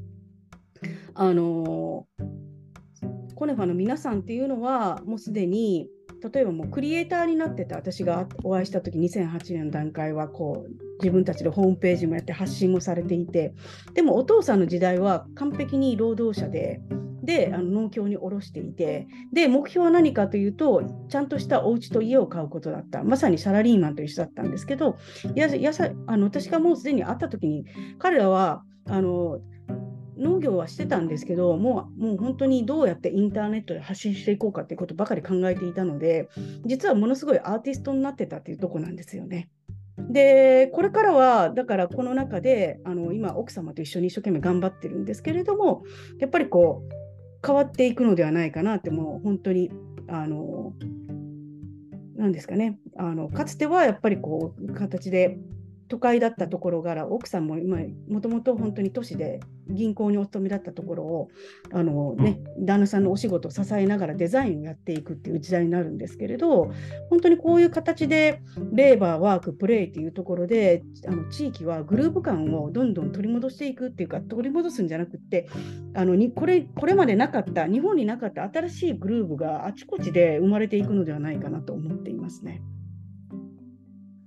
コネファの皆さんっていうのはもうすでに、例えばもうクリエイターになってた、私がお会いした時2008年の段階はこう自分たちでホームページもやって発信もされていて、でもお父さんの時代は完璧に労働者で農協に卸していて、で目標は何かというと、ちゃんとしたお家と家を買うことだった。まさにサラリーマンと一緒だったんですけど、私がもうすでに会った時に彼らは農業はしてたんですけど、もう本当にどうやってインターネットで発信していこうかっていうことばかり考えていたので、実はものすごいアーティストになってたっていうとこなんですよね。でこれからはだからこの中で今奥様と一緒に一生懸命頑張ってるんですけれども、やっぱりこう変わっていくのではないかなって、もう本当に何ですかね、かつてはやっぱりこう形で都会だったところから、奥さんも今もともと本当に都市で銀行にお勤めだったところを旦那さんのお仕事を支えながらデザインをやっていくっていう時代になるんですけれど、本当にこういう形でレーバー、ワーク、プレイっていうところで地域はグルーブ感をどんどん取り戻していくっていうか、取り戻すんじゃなくってこれまでなかった、日本になかった新しいグルーブがあちこちで生まれていくのではないかなと思っていますね。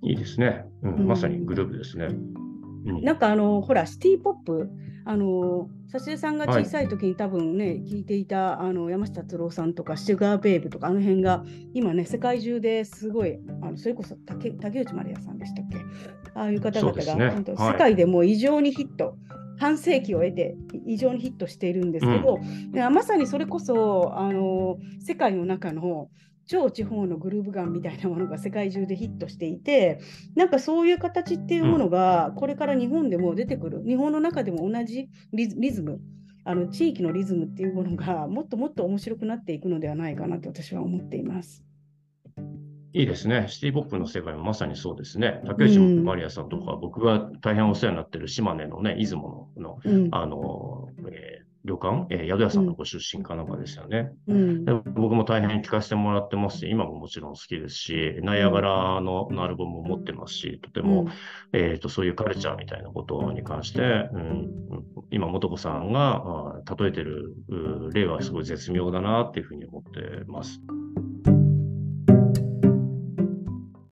いいですね、まさにグループですね、なんかほらシティポップ、サシエさんが小さい時に多分ね、聞いていた山下達郎さんとかシュガーベイブとか、あの辺が今ね世界中ですごい、それこそ竹内まりやさんでしたっけ、ああいう方々が、ね、世界でも異常にヒット、半世紀を経て異常にヒットしているんですけど、まさにそれこそ世界の中の超地方のグルーブガンみたいなものが世界中でヒットしていて、なんかそういう形っていうものがこれから日本でも出てくる、日本の中でも同じリズム地域のリズムっていうものがもっともっと面白くなっていくのではないかなと私は思っています。いいですね。シティポップの世界もまさにそうですね。竹内まりやさんとか、僕が大変お世話になってる島根のね、出雲 の、旅館、宿屋さんのご出身かなんかですよね、で僕も大変聞かせてもらってますし、今ももちろん好きですし、ナイアガラ のアルバムも持ってますし、とても、そういうカルチャーみたいなことに関して、今素子さんが例えてる例はすごい絶妙だなっていうふうに思ってます。